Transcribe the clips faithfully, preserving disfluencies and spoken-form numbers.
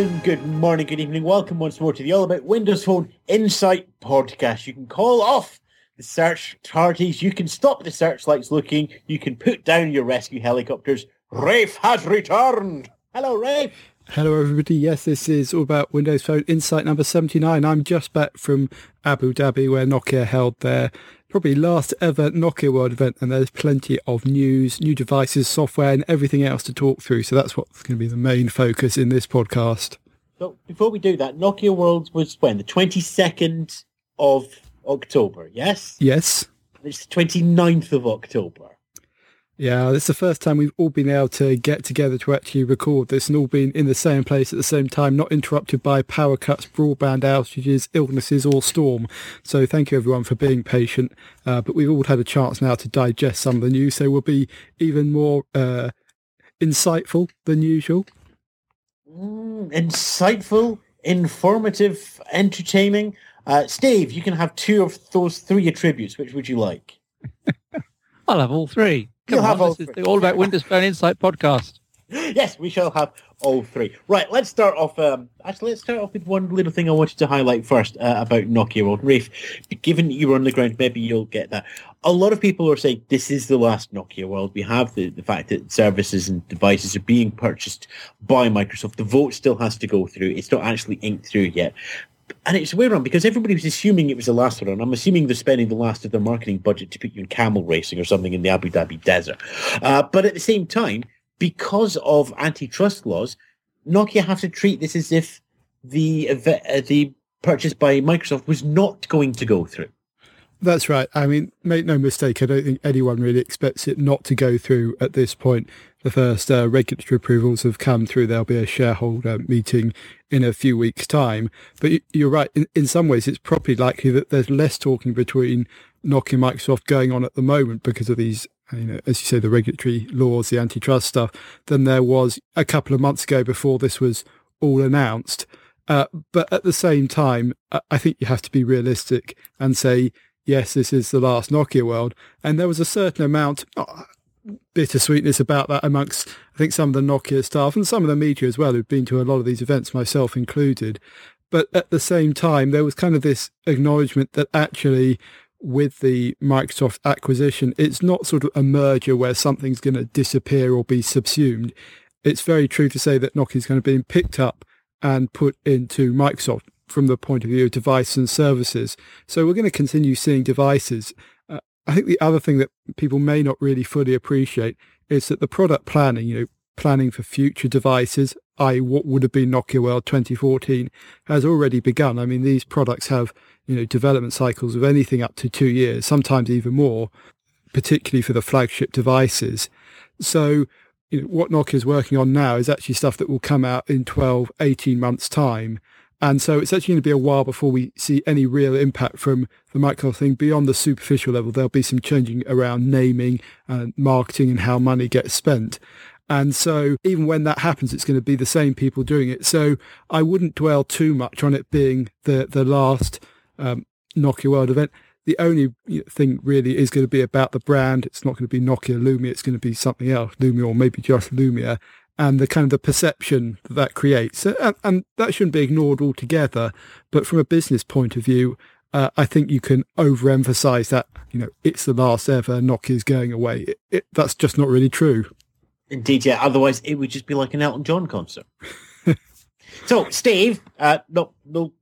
afternoon, good morning, good evening. Welcome once more to the All About Windows Phone Insight podcast. You can call off the search parties, you can stop the searchlights looking, you can put down your rescue helicopters. Rafe has returned. Hello, Rafe. Hello, everybody. Yes, this is All About Windows Phone Insight number seventy-nine. I'm just back from Abu Dhabi, where Nokia held their probably last ever Nokia World event, and there's plenty of news, new devices, software, and everything else to talk through. So that's what's going to be the main focus in this podcast. So before we do that, Nokia World was when? The twenty-second of October, yes? Yes. It's the twenty-ninth of October. Yeah, this is the first time we've all been able to get together to actually record this and all been in the same place at the same time, not interrupted by power cuts, broadband outages, illnesses or storm. So thank you everyone for being patient. Uh, but we've all had a chance now to digest some of the news, so we'll be even more uh, insightful than usual. Mm, insightful, informative, entertaining. Uh, Steve, you can have two of those three attributes. Which would you like? I'll have all three. You'll have all, this is the All About Windows Phone Insight podcast. Yes, we shall have all three. Right, let's start off. Um, actually, let's start off with one little thing I wanted to highlight first uh, about Nokia World. Rafe, given that you were on the ground, maybe you'll get that. A lot of people are saying this is the last Nokia World. We have the, the fact that services and devices are being purchased by Microsoft. The vote still has to go through. It's not actually inked through yet. And it's a weird one because everybody was assuming it was the last one. I'm assuming they're spending the last of their marketing budget to put you in camel racing or something in the Abu Dhabi desert. Uh, but at the same time, because of antitrust laws, Nokia have to treat this as if the uh, the purchase by Microsoft was not going to go through. That's right. I mean, make no mistake, I don't think anyone really expects it not to go through at this point. The first uh, regulatory approvals have come through. There'll be a shareholder meeting in a few weeks' time. But you're right. In, in some ways, it's probably likely that there's less talking between Nokia and Microsoft going on at the moment because of these, you know, as you say, the regulatory laws, the antitrust stuff, than there was a couple of months ago before this was all announced. Uh, but at the same time, I think you have to be realistic and say, yes, this is the last Nokia World. And there was a certain amount... Oh, bittersweetness about that amongst I think some of the Nokia staff and some of the media as well who've been to a lot of these events, myself included. But at the same time, there was kind of this acknowledgement that actually with the Microsoft acquisition, it's not sort of a merger where something's going to disappear or be subsumed. It's very true to say that Nokia's going to be picked up and put into Microsoft from the point of view of device and services. So we're going to continue seeing devices. I think the other thing that people may not really fully appreciate is that the product planning, you know, planning for future devices, that is what would have been Nokia World twenty fourteen, has already begun. I mean, these products have, you know, development cycles of anything up to two years, sometimes even more, particularly for the flagship devices. So, you know, what Nokia is working on now is actually stuff that will come out in twelve, eighteen months' time. And so it's actually going to be a while before we see any real impact from the Microsoft thing beyond the superficial level. There'll be some changing around naming and marketing and how money gets spent. And so even when that happens, it's going to be the same people doing it. So I wouldn't dwell too much on it being the, the last um, Nokia World event. The only thing really is going to be about the brand. It's not going to be Nokia Lumia. It's going to be something else, Lumia or maybe just Lumia. And the kind of the perception that that creates. And, and that shouldn't be ignored altogether. But from a business point of view, uh, I think you can overemphasize that, you know, it's the last ever, Nokia's going away. It, it, that's just not really true. Indeed, yeah. Otherwise, it would just be like an Elton John concert. So, Steve, uh, no, no,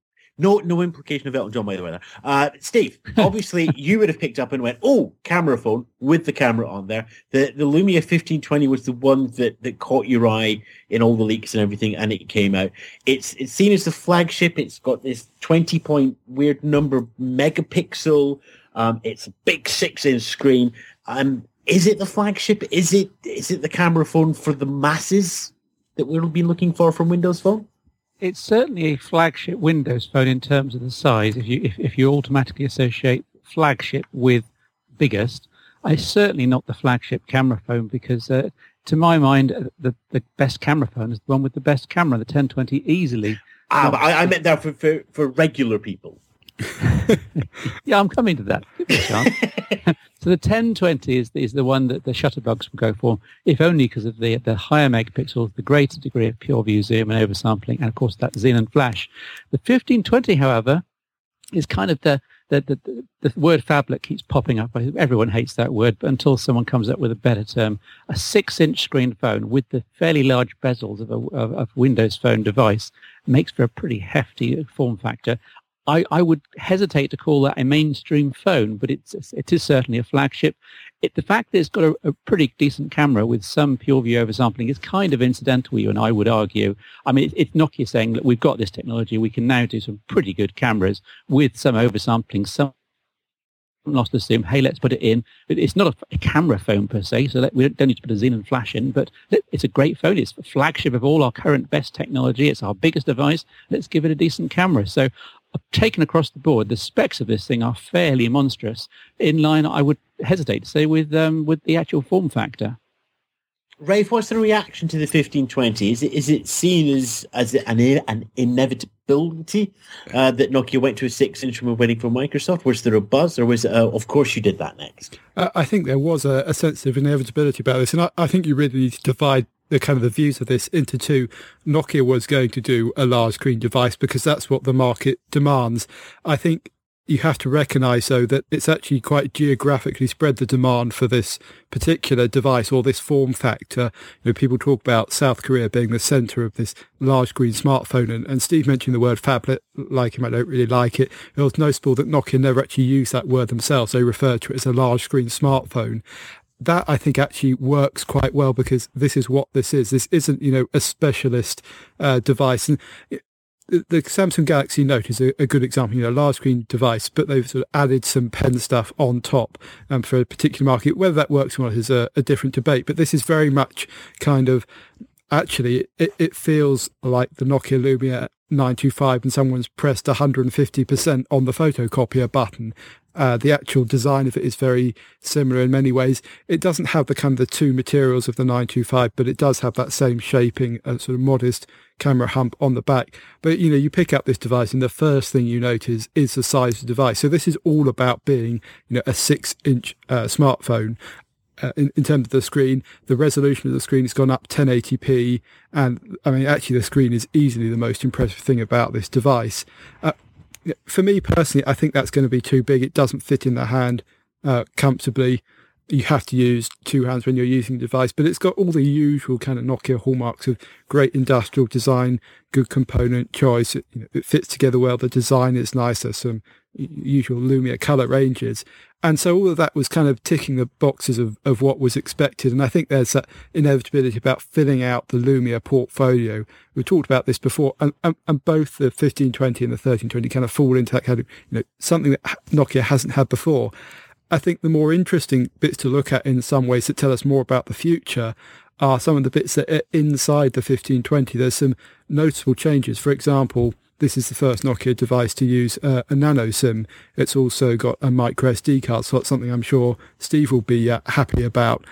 no, no implication of Elton John, by the way. Uh, Steve, obviously, you would have picked up and went, oh, camera phone with the camera on there. The the Lumia fifteen twenty was the one that, that caught your eye in all the leaks and everything, and it came out. It's it's seen as the flagship. It's got this twenty-point weird number megapixel. Um, it's a big six-inch screen. Um, is it the flagship? Is it is it the camera phone for the masses that we'll be looking for from Windows Phone? It's certainly a flagship Windows phone in terms of the size. If you if, if you automatically associate flagship with biggest, it's certainly not the flagship camera phone because, uh, to my mind, the the best camera phone is the one with the best camera, the ten twenty easily. Ah, but I, I meant that for, for, for regular people. Yeah, I'm coming to that. Give me a chance. So the ten twenty is, is the one that the shutterbugs will go for, if only because of the, the higher megapixels, the greater degree of PureView zoom and oversampling, and of course that Xenon flash. The fifteen twenty, however, is kind of the the, the the word fab that keeps popping up. Everyone hates that word, but until someone comes up with a better term, a six-inch screen phone with the fairly large bezels of a of, of Windows Phone device makes for a pretty hefty form factor. I, I would hesitate to call that a mainstream phone, but it's, it is certainly a flagship. It, the fact that it's got a, a pretty decent camera with some PureView oversampling is kind of incidental, you and I would argue. I mean, it, it's Nokia saying that we've got this technology, we can now do some pretty good cameras with some oversampling, some lost the zoom. Hey, let's put it in. It's not a, a camera phone per se, so let, we don't need to put a Xenon flash in, but it's a great phone. It's the flagship of all our current best technology. It's our biggest device. Let's give it a decent camera. So taken across the board, the specs of this thing are fairly monstrous. In line, I would hesitate to say, with um, with the actual form factor. Rafe, what's the reaction to the fifteen twenty? Is it, is it seen as, as an, an inevitability uh, that Nokia went to a six-inch when waiting for Microsoft? Was there a buzz, or was it, uh, of course you did that next? Uh, I think there was a, a sense of inevitability about this, and I, I think you really need to divide the kind of the views of this into two. Nokia was going to do a large screen device because that's what the market demands. I think you have to recognise, though, that it's actually quite geographically spread, the demand for this particular device or this form factor. You know, people talk about South Korea being the centre of this large screen smartphone, and, and Steve mentioned the word phablet. Like him, I don't really like it. It was noticeable that Nokia never actually used that word themselves. They referred to it as a large screen smartphone. That, I think, actually works quite well because this is what this is. This isn't, you know, a specialist uh, device. And it, the Samsung Galaxy Note is a, a good example, you know, a large screen device, but they've sort of added some pen stuff on top um, for a particular market. Whether that works or not is a, a different debate, but this is very much kind of, actually, it, it feels like the Nokia Lumia nine twenty-five and someone's pressed one hundred fifty percent on the photocopier button. Uh, the actual design of it is very similar in many ways. It doesn't have the kind of the two materials of the nine twenty-five, but it does have that same shaping, a sort of modest camera hump on the back. But, you know, you pick up this device and the first thing you notice is the size of the device. So this is all about being, you know, a six-inch uh, smartphone. Uh, in, in terms of the screen, the resolution of the screen has gone up ten eighty p. And, I mean, actually the screen is easily the most impressive thing about this device. Uh, For me personally, I think that's going to be too big. It doesn't fit in the hand uh, comfortably. You have to use two hands when you're using the device, but it's got all the usual kind of Nokia hallmarks of great industrial design, good component choice. It, you know, it fits together well. The design is nice. There's some usual Lumia colour ranges. And so all of that was kind of ticking the boxes of, of what was expected. And I think there's that inevitability about filling out the Lumia portfolio. We talked about this before, and, and, and both the fifteen twenty and the thirteen twenty kind of fall into that kind of, you know, something that Nokia hasn't had before. I think the more interesting bits to look at in some ways that tell us more about the future are some of the bits that are inside the fifteen twenty. There's some noticeable changes. For example, this is the first Nokia device to use uh, a nano SIM. It's also got a micro S D card, so that's something I'm sure Steve will be uh, happy about.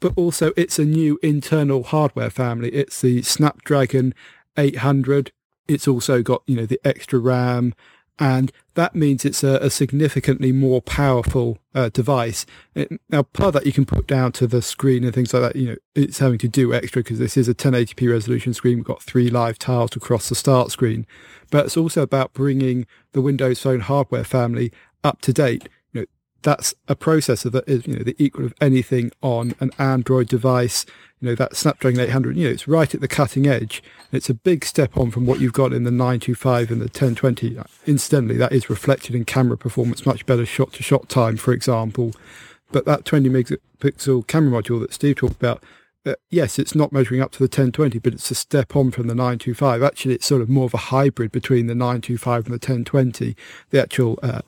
But also, it's a new internal hardware family. It's the Snapdragon eight hundred. It's also got, you know, the extra RAM, and that means it's a, a significantly more powerful uh, device. It, now, part of that you can put down to the screen and things like that. You know, it's having to do extra because this is a ten eighty p resolution screen. We've got three live tiles across the start screen. But it's also about bringing the Windows Phone hardware family up to date. You know, that's a processor that is, you know, the equal of anything on an Android device. You know, that Snapdragon eight hundred, you know, it's right at the cutting edge. It's a big step on from what you've got in the nine twenty-five and the ten twenty. Incidentally, that is reflected in camera performance, much better shot-to-shot time, for example. But that twenty megapixel camera module that Steve talked about, uh, yes, it's not measuring up to the ten twenty, but it's a step on from the nine twenty-five. Actually, it's sort of more of a hybrid between the nine twenty-five and the ten twenty. The actual uh,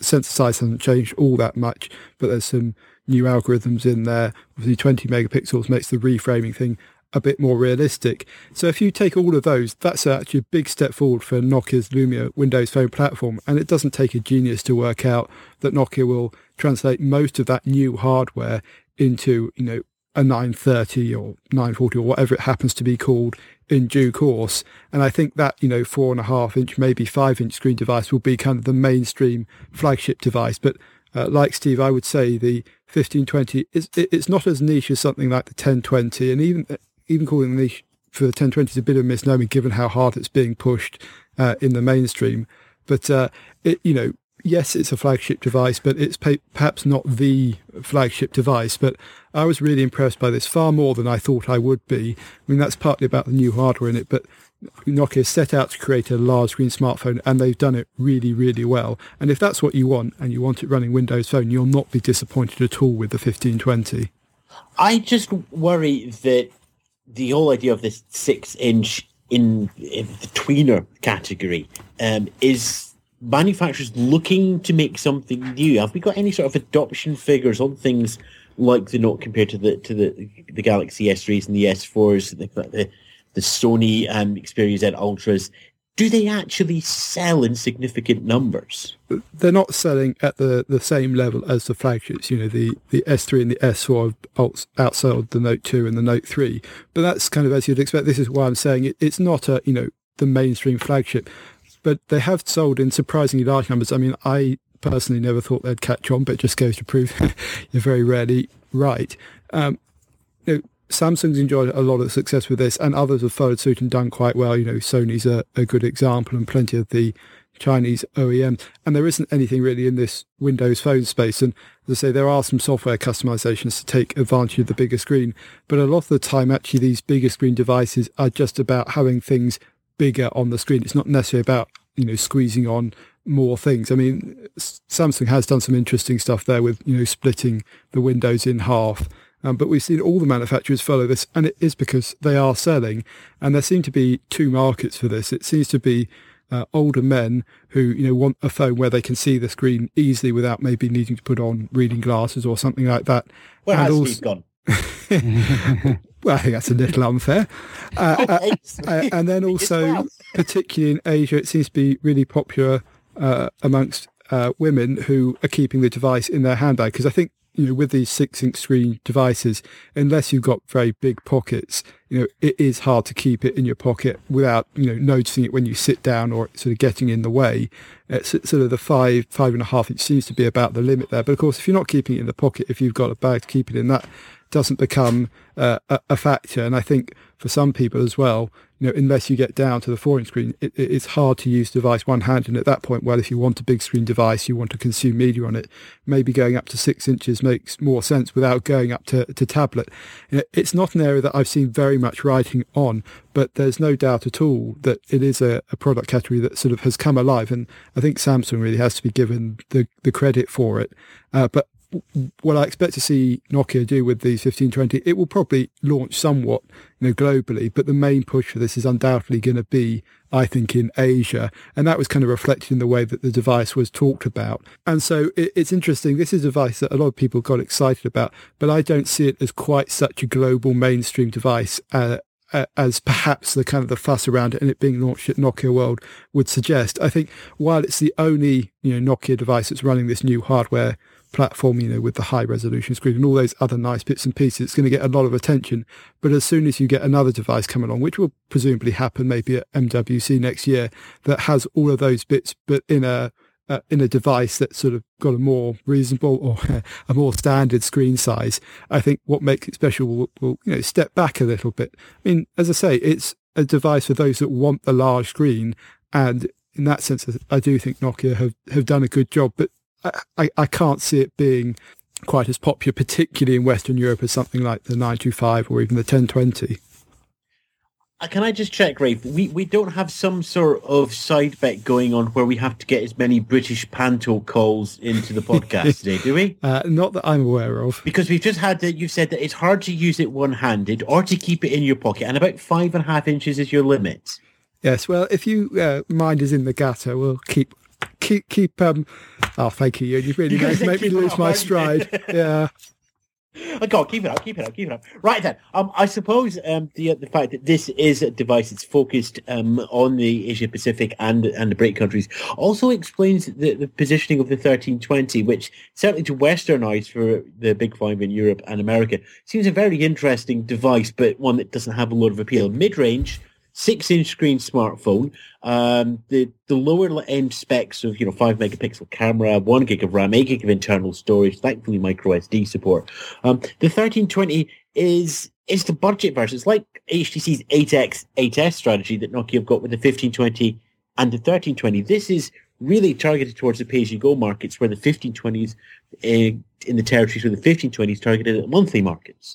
sensor size hasn't changed all that much, but there's some new algorithms in there. Obviously, twenty megapixels makes the reframing thing a bit more realistic. So if you take all of those, that's actually a big step forward for Nokia's Lumia Windows Phone platform. And it doesn't take a genius to work out that Nokia will translate most of that new hardware into, you know, a nine thirty or nine forty or whatever it happens to be called in due course. And I think that, you know, four and a half inch, maybe five inch screen device will be kind of the mainstream flagship device. But Uh, like Steve, I would say the fifteen twenty is it, it's not as niche as something like the ten twenty, and even even calling the niche for the ten twenty is a bit of a misnomer given how hard it's being pushed uh, in the mainstream. But uh, it, you know, yes, it's a flagship device, but it's pe- perhaps not the flagship device. But I was really impressed by this, far more than I thought I would be. I mean, that's partly about the new hardware in it, but Nokia set out to create a large-screen smartphone, and they've done it really, really well. And if that's what you want, and you want it running Windows Phone, you'll not be disappointed at all with the fifteen twenty. I just worry that the whole idea of this six-inch in, in the tweener category um, is manufacturers looking to make something new. Have we got any sort of adoption figures on things like the Note compared to the to the, the Galaxy S threes and the S fours, and the, the the Sony um, Xperia Z Ultras? Do they actually sell in significant numbers? They're not selling at the, the same level as the flagships. You know, the, the S three and the S four have outsold the Note two and the Note three. But that's kind of as you'd expect. This is why I'm saying it, it's not a, you know, the mainstream flagship. But they have sold in surprisingly large numbers. I mean, I personally never thought they'd catch on, but it just goes to prove you're very rarely right. Um, you know, Samsung's enjoyed a lot of success with this, and others have followed suit and done quite well. You know, Sony's a, a good example, and plenty of the Chinese O E Ms. And there isn't anything really in this Windows Phone space. And as I say, there are some software customizations to take advantage of the bigger screen. But a lot of the time, actually, these bigger screen devices are just about having things bigger on the screen. It's not necessarily about, you know, squeezing on more things. I mean, Samsung has done some interesting stuff there with, you know, splitting the windows in half. Um, but we've seen all the manufacturers follow this, and it is because they are selling. And there seem to be two markets for this. It seems to be uh, older men who, you know, want a phone where they can see the screen easily without maybe needing to put on reading glasses or something like that. Where and has also- Steve gone? Well, I think that's a little unfair. Uh, uh, and then also, particularly in Asia, it seems to be really popular uh, amongst uh, women who are keeping the device in their handbag, because I think, you know, with these six-inch screen devices, unless you've got very big pockets, you know, it is hard to keep it in your pocket without, you know, noticing it when you sit down or sort of getting in the way. It's sort of the five, five and a half inch seems to be about the limit there. But of course, if you're not keeping it in the pocket, if you've got a bag to keep it in, that doesn't become uh, a, a factor. And I think for some people as well, you know, unless you get down to the four-inch screen, it, it's hard to use the device one-handed. And at that point, well, if you want a big-screen device, you want to consume media on it, maybe going up to six inches makes more sense without going up to, to tablet. You know, it's not an area that I've seen very much writing on, but there's no doubt at all that it is a, a product category that sort of has come alive. And I think Samsung really has to be given the, the credit for it. Uh, but what I expect to see Nokia do with these fifteen twenty, it will probably launch somewhat, you know, globally, but the main push for this is undoubtedly going to be, I think, in Asia. And that was kind of reflected in the way that the device was talked about. And so it, it's interesting. This is a device that a lot of people got excited about, but I don't see it as quite such a global mainstream device uh, as perhaps the kind of the fuss around it and it being launched at Nokia World would suggest. I think while it's the only, you know, Nokia device that's running this new hardware platform, you know, with the high resolution screen and all those other nice bits and pieces, it's going to get a lot of attention. But as soon as you get another device come along, which will presumably happen maybe at M W C next year, that has all of those bits but in a uh, in a device that's sort of got a more reasonable or a more standard screen size, I think what makes it special will, will, you know, step back a little bit. I mean, as I say, it's a device for those that want the large screen, and in that sense I do think Nokia have, have done a good job, but I, I can't see it being quite as popular, particularly in Western Europe, as something like the nine twenty-five or even the ten twenty. Can I just check, Rafe? We we don't have some sort of side bet going on where we have to get as many British panto calls into the podcast today, do we? Uh, not that I'm aware of. Because we've just had that you've said that it's hard to use it one-handed or to keep it in your pocket, and about five and a half inches is your limit. Yes, well, if you uh, mind is in the gutter, we'll keep... Keep, keep, um, oh, thank you. You've really you made, made me lose up, my stride. Yeah. Oh, God, keep it up, keep it up, keep it up. Right then, um, I suppose um, the the fact that this is a device that's focused um, on the Asia Pacific and and the BRIC countries also explains the, the positioning of the thirteen twenty, which certainly to Western eyes for the Big Five in Europe and America seems a very interesting device, but one that doesn't have a lot of appeal. Mid range, six-inch screen smartphone. Um, the the lower end specs of, you know, five megapixel camera, one gig of RAM, eight gig of internal storage. Thankfully, micro S D support. Um, the thirteen twenty is is the budget version. It's like H T C's eight X, eight S strategy that Nokia have got with the fifteen twenty and the thirteen twenty. This is really targeted towards the pay-as-you-go markets, where the fifteen twenties uh, in the territories where the fifteen twenties targeted at monthly markets.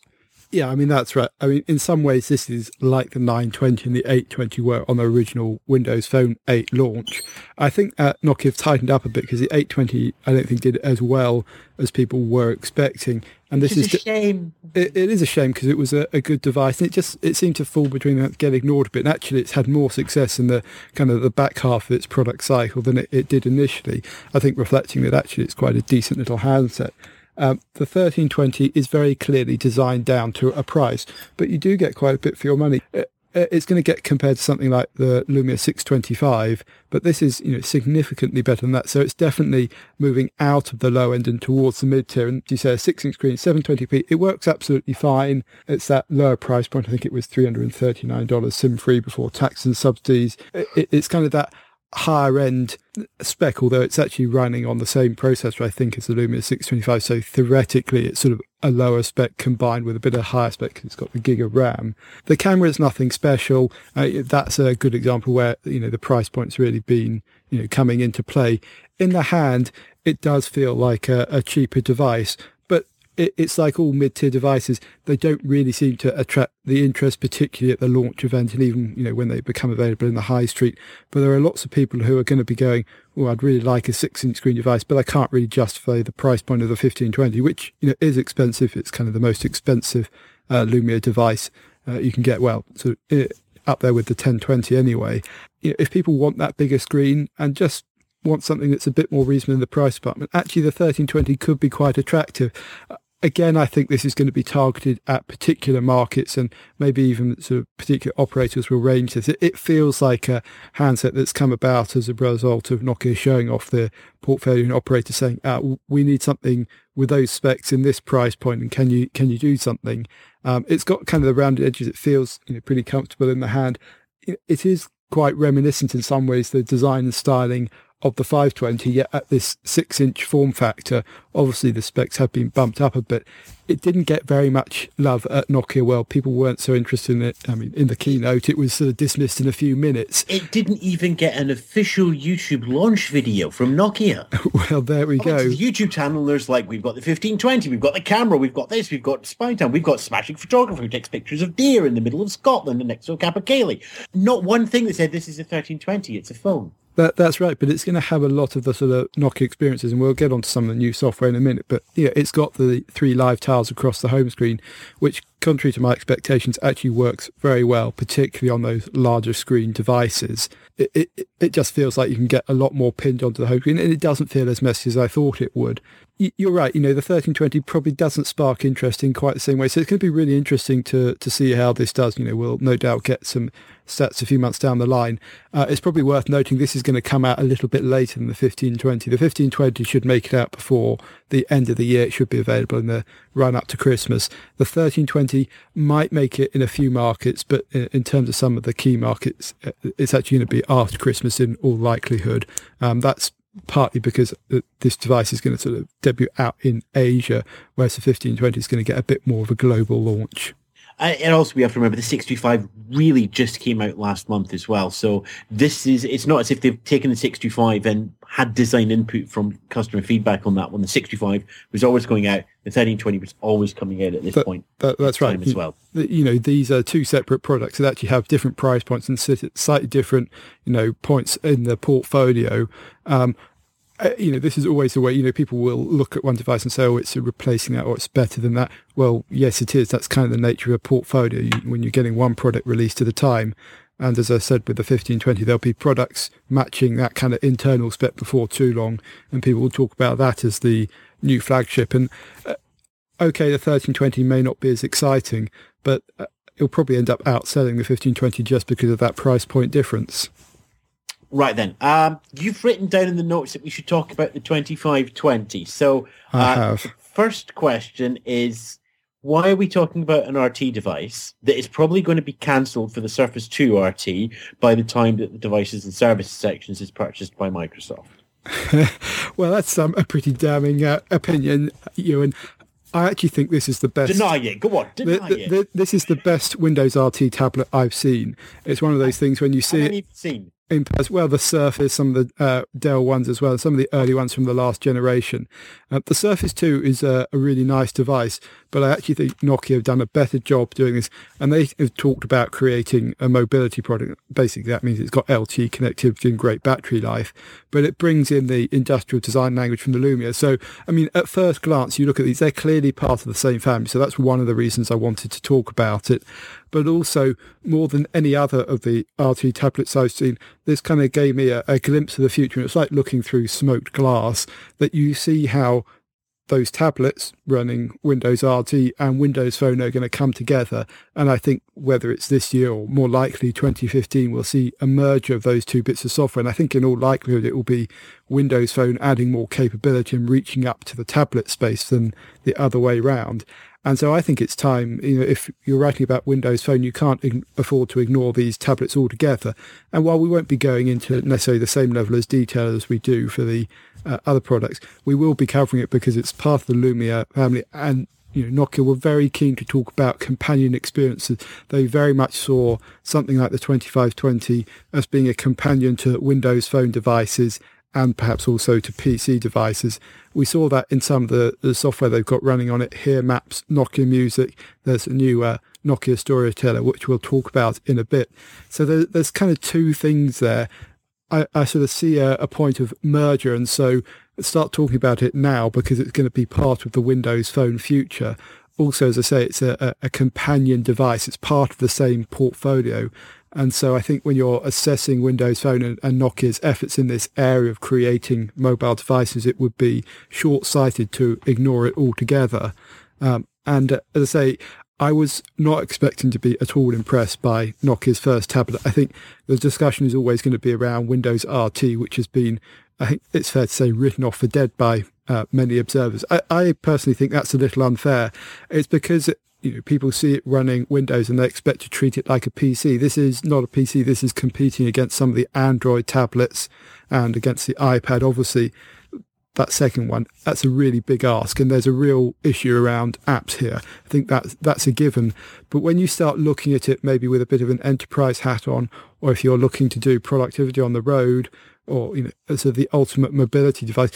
Yeah, I mean, that's right. I mean, in some ways, this is like the nine twenty and the eight twenty were on the original Windows Phone eight launch. I think uh, Nokia have tightened up a bit, because the eight twenty, I don't think, did as well as people were expecting. And this is a shame. It, it is a shame, because it was a, a good device. And it just it seemed to fall between that, get ignored a bit. And actually, it's had more success in the kind of the back half of its product cycle than it, it did initially. I think reflecting that actually it's quite a decent little handset. Um, the thirteen twenty is very clearly designed down to a price, but you do get quite a bit for your money. It, it's going to get compared to something like the Lumia six twenty-five, but this is, you know, significantly better than that. So it's definitely moving out of the low end and towards the mid tier. And you say a six-inch screen, seven twenty p, it works absolutely fine. It's that lower price point. I think it was three hundred thirty-nine dollars SIM-free before tax and subsidies. It, it, it's kind of that higher end spec, although it's actually running on the same processor, I think, as the Lumia six twenty-five, so theoretically it's sort of a lower spec combined with a bit of higher spec, because it's got the gig of RAM. The camera is nothing special. Uh, that's a good example where, you know, the price point's really been, you know, coming into play. In the hand, it does feel like a, a cheaper device, but it, it's like all mid-tier devices, they don't really seem to attract the interest, particularly at the launch event, and even, you know, when they become available in the high street. But there are lots of people who are going to be going, oh, I'd really like a six-inch screen device, but I can't really justify the price point of the fifteen twenty, which, you know, is expensive. It's kind of the most expensive uh, Lumia device uh, you can get. Well, so it, up there with the ten twenty anyway. You know, if people want that bigger screen and just want something that's a bit more reasonable in the price department, actually the thirteen twenty could be quite attractive. Uh, Again, I think this is going to be targeted at particular markets, and maybe even sort of particular operators will range this. It, it feels like a handset that's come about as a result of Nokia showing off their portfolio and operators saying, ah, we need something with those specs in this price point, and can you can you do something? Um, it's got kind of the rounded edges. It feels, you know, pretty comfortable in the hand. It, it is quite reminiscent in some ways, the design and styling of the five twenty, yet at this six-inch form factor. Obviously, the specs have been bumped up a bit. It didn't get very much love at Nokia World. People weren't so interested in it. I mean, in the keynote, it was sort of dismissed in a few minutes. It didn't even get an official YouTube launch video from Nokia. Well, there we I go. The YouTube channel, there's like, we've got the fifteen twenty, we've got the camera, we've got this, we've got Spy Town, we've got Smashing Photographer who takes pictures of deer in the middle of Scotland and next to Capercaillie. Not one thing that said this is a thirteen twenty, it's a phone. That, that's right, but it's going to have a lot of the sort of Nokia experiences, and we'll get onto some of the new software in a minute. But yeah, it's got the three live tiles across the home screen, which, contrary to my expectations, actually works very well, particularly on those larger screen devices. It it, it just feels like you can get a lot more pinned onto the home screen, and it doesn't feel as messy as I thought it would. You're right, you know, the thirteen twenty probably doesn't spark interest in quite the same way. So it's going to be really interesting to to see how this does. You know, we'll no doubt get some stats a few months down the line. Uh, it's probably worth noting this is going to come out a little bit later than the fifteen twenty. The fifteen twenty should make it out before the end of the year. It should be available in the run up to Christmas. The thirteen twenty might make it in a few markets, but in terms of some of the key markets, it's actually going to be after Christmas in all likelihood. Um, that's partly because this device is going to sort of debut out in Asia, whereas the fifteen twenty is going to get a bit more of a global launch. Uh, and also, we have to remember the six twenty-five really just came out last month as well. So this is, it's not as if they've taken the six twenty-five and had design input from customer feedback on that one. The six twenty-five was always going out. The thirteen twenty was always coming out at this that, point. That, that's right. As well. You, you know, these are two separate products that actually have different price points and slightly different, you know, points in the portfolio. Um, Uh, you know, this is always the way, you know, people will look at one device and say, oh, it's replacing that, or it's better than that. Well, yes, it is. That's kind of the nature of a portfolio, you, when you're getting one product released at a time. And as I said, with the fifteen twenty, there'll be products matching that kind of internal spec before too long. And people will talk about that as the new flagship. And, uh, okay, the thirteen twenty may not be as exciting, but uh, it'll probably end up outselling the fifteen twenty just because of that price point difference. Right then, um, you've written down in the notes that we should talk about the twenty-five twenty. So, uh, I have. First question is, why are we talking about an R T device that is probably going to be cancelled for the Surface two R T by the time that the devices and services sections is purchased by Microsoft? Well, that's um, a pretty damning uh, opinion, Ewan. I actually think this is the best. Deny it. Go on. Deny the, the, it. The, this is the best Windows R T tablet I've seen. It's one of those things when you see I haven't it even seen. In as well, the Surface, some of the uh, Dell ones as well, and some of the early ones from the last generation. Uh, the Surface two is a, a really nice device, but I actually think Nokia have done a better job doing this. And they have talked about creating a mobility product. Basically, that means it's got L T E connectivity and great battery life, but it brings in the industrial design language from the Lumia. So, I mean, at first glance, you look at these, they're clearly part of the same family. So that's one of the reasons I wanted to talk about it. But also, more than any other of the R T tablets I've seen, this kind of gave me a, a glimpse of the future. And it's like looking through smoked glass, that you see how those tablets running Windows R T and Windows Phone are going to come together. And I think whether it's this year or more likely twenty fifteen, we'll see a merger of those two bits of software. And I think in all likelihood, it will be Windows Phone adding more capability and reaching up to the tablet space than the other way round. And so I think it's time, you know, if you're writing about Windows Phone, you can't ig- afford to ignore these tablets altogether. And while we won't be going into necessarily the same level as detail as we do for the uh, other products, we will be covering it because it's part of the Lumia family. And, you know, Nokia were very keen to talk about companion experiences. They very much saw something like the twenty-five twenty as being a companion to Windows Phone devices and perhaps also to P C devices. We saw that in some of the, the software they've got running on it, Here Maps, Nokia Music. There's a new uh, Nokia Storyteller, which we'll talk about in a bit. So there, there's kind of two things there. I, I sort of see a, a point of merger, and so start talking about it now because it's going to be part of the Windows Phone future. Also, as I say, it's a, a companion device. It's part of the same portfolio. And so I think when you're assessing Windows Phone and, and Nokia's efforts in this area of creating mobile devices, it would be short-sighted to ignore it altogether. Um, and uh, as I say, I was not expecting to be at all impressed by Nokia's first tablet. I think the discussion is always going to be around Windows R T, which has been, I think it's fair to say, written off for dead by uh, many observers. I, I personally think that's a little unfair. It's because it, You know, people see it running Windows and they expect to treat it like a P C. This is not a P C. This is competing against some of the Android tablets and against the iPad. Obviously, that second one, that's a really big ask. And there's a real issue around apps here. I think that that's a given. But when you start looking at it, maybe with a bit of an enterprise hat on, or if you're looking to do productivity on the road, or, you know, as sort of the ultimate mobility device,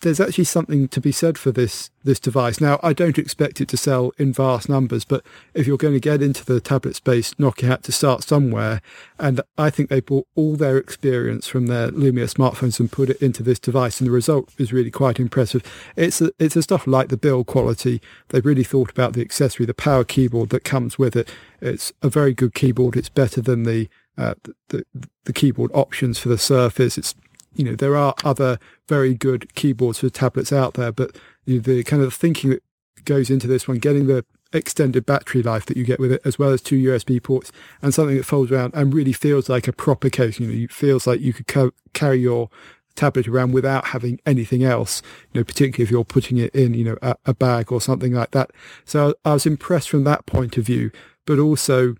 there's actually something to be said for this this device. Now, I don't expect it to sell in vast numbers, but if you're going to get into the tablet space, Nokia had to start somewhere. And I think they brought all their experience from their Lumia smartphones and put it into this device. And the result is really quite impressive. It's a, it's a stuff like the build quality. They've really thought about the accessory, the power keyboard that comes with it. It's a very good keyboard. It's better than the uh, the, the keyboard options for the Surface. It's You know, there are other very good keyboards for tablets out there, but the kind of thinking that goes into this one, getting the extended battery life that you get with it, as well as two U S B ports, and something that folds around and really feels like a proper case. You know, it feels like you could co- carry your tablet around without having anything else, you know, particularly if you're putting it in, you know, a, a bag or something like that. So I was impressed from that point of view, but also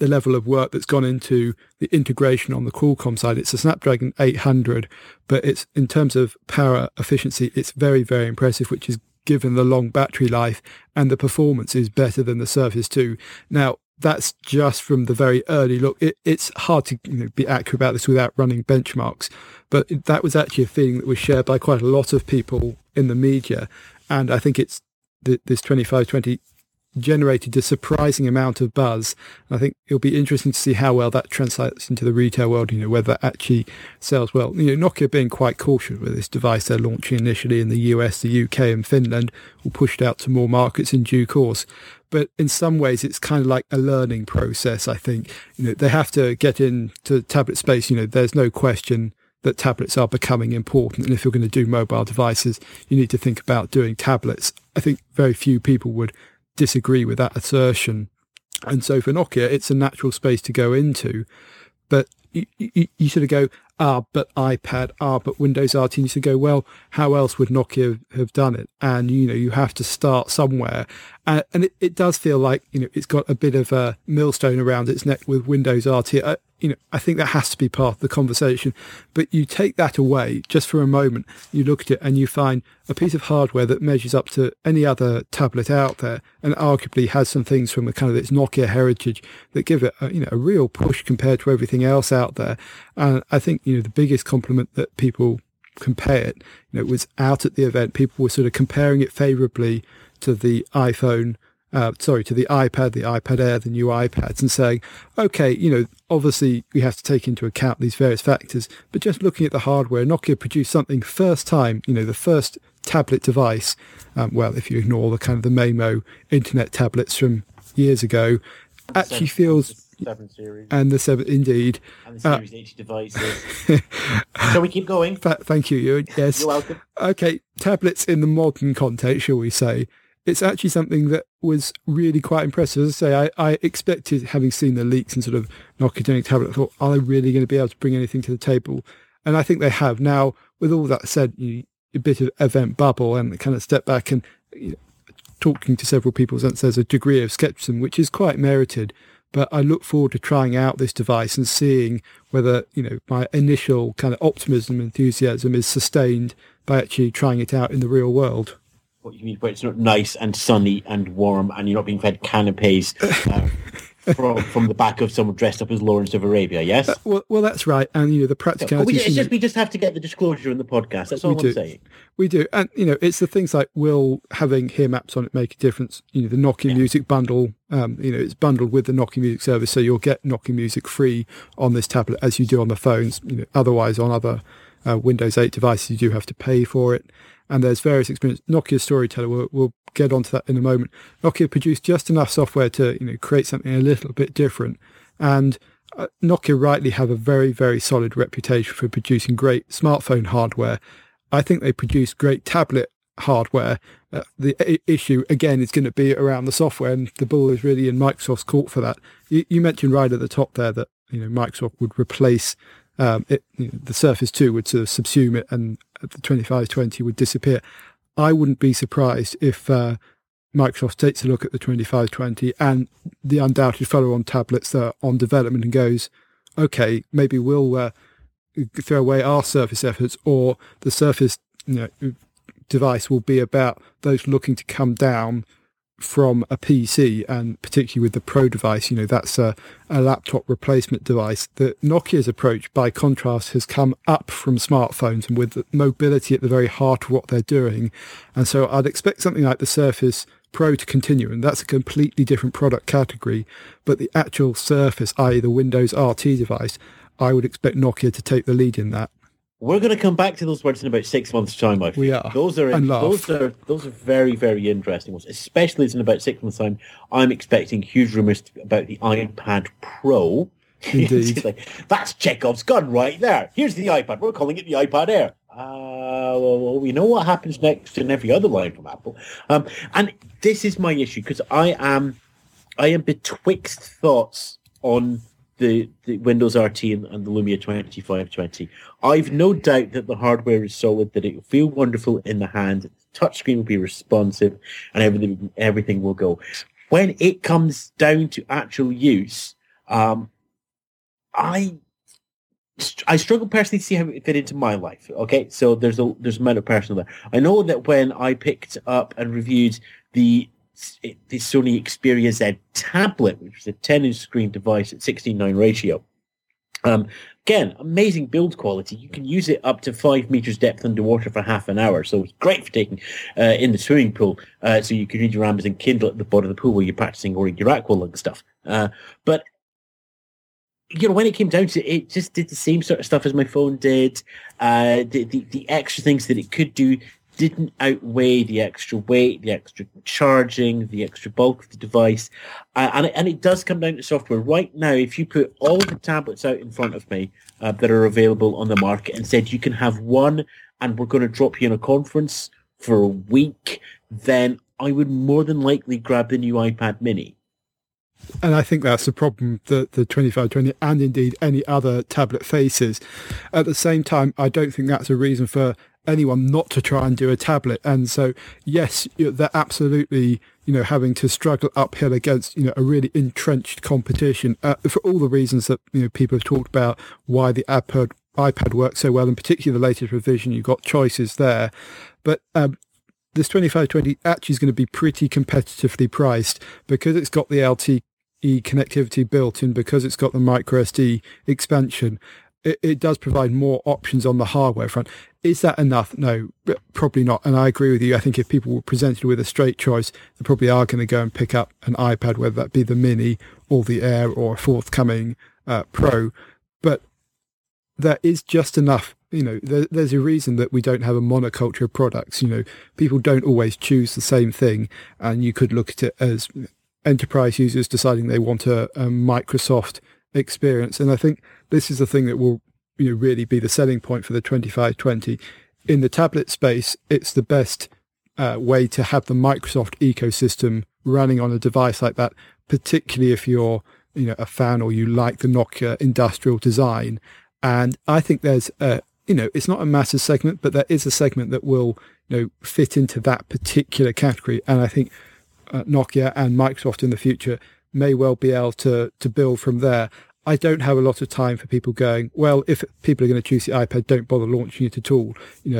the level of work that's gone into the integration on the Qualcomm side. It's a Snapdragon eight hundred, but it's, in terms of power efficiency, it's very, very impressive, which is given the long battery life, and the performance is better than the Surface two. Now, that's just from the very early look. It, it's hard to, you know, be accurate about this without running benchmarks, but that was actually a feeling that was shared by quite a lot of people in the media. And I think it's th- this twenty-five twenty generated a surprising amount of buzz. I think it'll be interesting to see how well that translates into the retail world, you know, whether that actually sells well. You know, Nokia being quite cautious with this device. They're launching initially in the U S, the U K and Finland. We'll push it out to more markets in due course. But in some ways, it's kind of like a learning process, I think. You know, they have to get into tablet space. You know, there's no question that tablets are becoming important. And if you're going to do mobile devices, you need to think about doing tablets. I think very few people would disagree with that assertion, and so for Nokia it's a natural space to go into, but you, you, you sort of go, ah, but iPad, ah, but Windows R T. And you go, well, how else would Nokia have done it? And, you know, you have to start somewhere. Uh, and it, it does feel like, you know, it's got a bit of a millstone around its neck with Windows R T. I, you know, I think that has to be part of the conversation. But you take that away just for a moment, you look at it and you find a piece of hardware that measures up to any other tablet out there and arguably has some things from a kind of its Nokia heritage that give it a, you know, a real push compared to everything else out there. And I think, you know, the biggest compliment that people compare it, you know, it was out at the event, people were sort of comparing it favorably to the iPhone, uh, sorry, to the iPad, the iPad Air, the new iPads, and saying, okay, you know, obviously we have to take into account these various factors, but just looking at the hardware, Nokia produced something first time, you know, the first tablet device, um, well, if you ignore the kind of the M E M O internet tablets from years ago, actually feels... Seven series and the seven indeed and the series uh, eighty devices. Shall we keep going? Fa- thank you, Ewan. Yes, you're welcome. Okay, tablets in the modern context, shall we say? It's actually something that was really quite impressive. As I say, I, I expected, having seen the leaks and sort of Nokia doing a tablet, I thought, are they really going to be able to bring anything to the table? And I think they have. Now, with all that said, you, a bit of event bubble and kind of step back and you know, talking to several people, since there's a degree of skepticism which is quite merited. But I look forward to trying out this device and seeing whether, you know, my initial kind of optimism and enthusiasm is sustained by actually trying it out in the real world. What you mean, where it's not nice and sunny and warm and you're not being fed canapes uh, from, from the back of someone dressed up as Lawrence of Arabia, yes? Uh, well, well, that's right. And, you know, the practicality... So, we, just, we just have to get the disclosure in the podcast. That's all I'm do. saying. We do. And, you know, it's the things like, will having Here Maps on it make a difference? You know, the Nokia yeah. Music bundle... Um, you know, it's bundled with the Nokia Music service, so you'll get Nokia Music free on this tablet as you do on the phones. You know, otherwise, on other uh, Windows eight devices, you do have to pay for it. And there's various experience. Nokia Storyteller, we'll, we'll get onto that in a moment. Nokia produced just enough software to, you know, create something a little bit different. And uh, Nokia rightly have a very, very solid reputation for producing great smartphone hardware. I think they produce great tablet hardware. Uh, the I- issue again is going to be around the software, and the ball is really in Microsoft's court for that. You, you mentioned right at the top there that you know Microsoft would replace um, it, you know, the Surface two would sort of subsume it, and the twenty-five twenty would disappear. I wouldn't be surprised if uh, Microsoft takes a look at the twenty-five twenty and the undoubted follow-on tablets that are on development and goes, okay, maybe we'll uh, throw away our Surface efforts, or the Surface, you know, device will be about those looking to come down from a P C, and particularly with the Pro device, you know, that's a, a laptop replacement device. The Nokia's approach, by contrast, has come up from smartphones and with mobility at the very heart of what they're doing. And so I'd expect something like the Surface Pro to continue, and that's a completely different product category. But the actual Surface, that is the Windows R T device, I would expect Nokia to take the lead in that. We're going to come back to those words in about six months' time, I think. We are. Those are, in, those are those are very, very interesting ones, especially in about six months' time. I'm expecting huge rumours about the iPad Pro. Indeed. Like, that's Chekhov's gun right there. Here's the iPad. We're calling it the iPad Air. Uh, well, we know what happens next in every other line from Apple. Um, and this is my issue, because I am, I am betwixt thoughts on... The, the Windows R T and, and the Lumia twenty-five twenty. I've no doubt that the hardware is solid, that it will feel wonderful in the hand, the touchscreen will be responsive, and everything everything will go. When it comes down to actual use, um, I I struggle personally to see how it fit into my life. Okay, so there's a there's a amount of personal there. I know that when I picked up and reviewed the the Sony Xperia Z tablet, which is a ten-inch screen device at sixteen nine ratio. Um, again, amazing build quality. You can use it up to five meters depth underwater for half an hour, so it's great for taking uh, in the swimming pool, uh, so you can read your Amazon Kindle at the bottom of the pool while you're practicing or your aqua lung stuff. Uh, but you know, when it came down to it, it just did the same sort of stuff as my phone did. Uh, the, the, the extra things that it could do didn't outweigh the extra weight, the extra charging, the extra bulk of the device. Uh, and, it, and it does come down to software. Right now, if you put all the tablets out in front of me uh, that are available on the market and said, you can have one and we're going to drop you in a conference for a week, then I would more than likely grab the new iPad mini. And I think that's the problem that the twenty-five twenty and indeed any other tablet faces. At the same time, I don't think that's a reason for anyone not to try and do a tablet. And so, yes, they're absolutely, you know, having to struggle uphill against, you know, a really entrenched competition uh, for all the reasons that, you know, people have talked about why the iPad, iPad works so well, and particularly the latest revision, you've got choices there. But um, this twenty-five twenty actually is going to be pretty competitively priced because it's got the L T E connectivity built in, because it's got the micro S D expansion. It, it does provide more options on the hardware front. Is that enough? No, probably not. And I agree with you. I think if people were presented with a straight choice, they probably are going to go and pick up an iPad, whether that be the Mini or the Air or a forthcoming uh, Pro. But there is just enough. You know, there, there's a reason that we don't have a monoculture of products. You know, people don't always choose the same thing. And you could look at it as enterprise users deciding they want a, a Microsoft experience. And I think this is the thing that will, you know, really be the selling point for the twenty-five twenty. In the tablet space, it's the best uh, way to have the Microsoft ecosystem running on a device like that, particularly if you're, you know, a fan or you like the Nokia industrial design. And I think there's a, you know, it's not a massive segment, but there is a segment that will, you know, fit into that particular category. And I think uh, Nokia and Microsoft in the future may well be able to to build from there. I don't have a lot of time for people going, well, if people are going to choose the iPad, don't bother launching it at all. You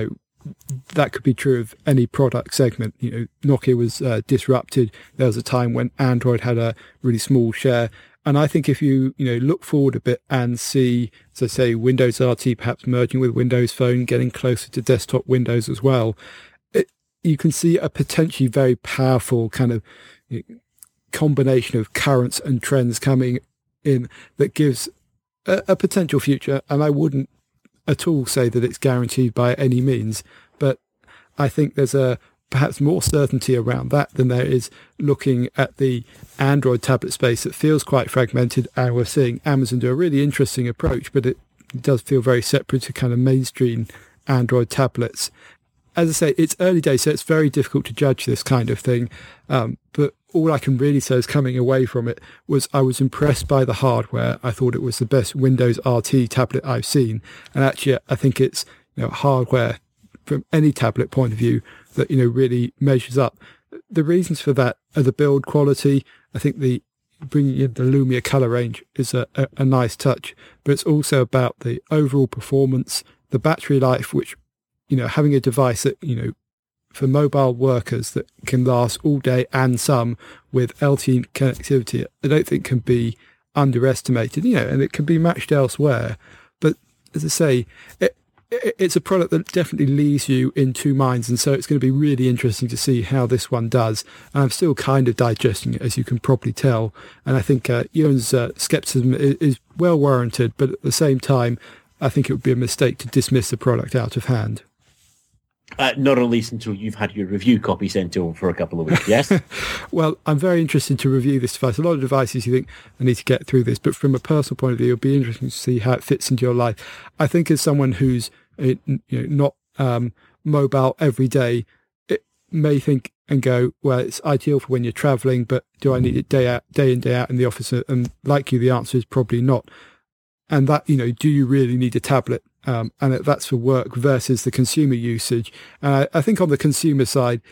know, that could be true of any product segment. You know, Nokia was uh, disrupted. There was a time when Android had a really small share. And I think if you, you know, look forward a bit and see, so say, Windows R T perhaps merging with Windows Phone, getting closer to desktop Windows as well, it, you can see a potentially very powerful kind of you know, combination of currents and trends coming in that gives a, a potential future. And I wouldn't at all say that it's guaranteed by any means, but I think there's a perhaps more certainty around that than there is looking at the Android tablet space that feels quite fragmented. And we're seeing Amazon do a really interesting approach, but it does feel very separate to kind of mainstream Android tablets. As I say, it's early days, so it's very difficult to judge this kind of thing. Um, but all I can really say is coming away from it was I was impressed by the hardware. I thought it was the best Windows R T tablet I've seen. And actually, I think it's, you know, hardware from any tablet point of view that, you know, really measures up. The reasons for that are the build quality. I think the bringing in the Lumia color range is a, a, a nice touch, but it's also about the overall performance, the battery life, which, you know, having a device that, you know, for mobile workers that can last all day and some with L T E connectivity, I don't think can be underestimated, you know, and it can be matched elsewhere. But as I say, it, it, it's a product that definitely leaves you in two minds. And so it's going to be really interesting to see how this one does. And I'm still kind of digesting it, as you can probably tell. And I think uh, Ewan's uh, skepticism is, is well warranted, but at the same time, I think it would be a mistake to dismiss the product out of hand. Uh, not at least until you've had your review copy sent over for a couple of weeks, yes? Well, I'm very interested to review this device. A lot of devices you think, I need to get through this, but from a personal point of view, it'll be interesting to see how it fits into your life. I think as someone who's you know, not um, mobile every day, it may think and go, well, it's ideal for when you're travelling, but do I need it day out, day in, day out in the office? And likely the answer is probably not. And that, you know, do you really need a tablet? Um, and that's for work versus the consumer usage. Uh, I think on the consumer side,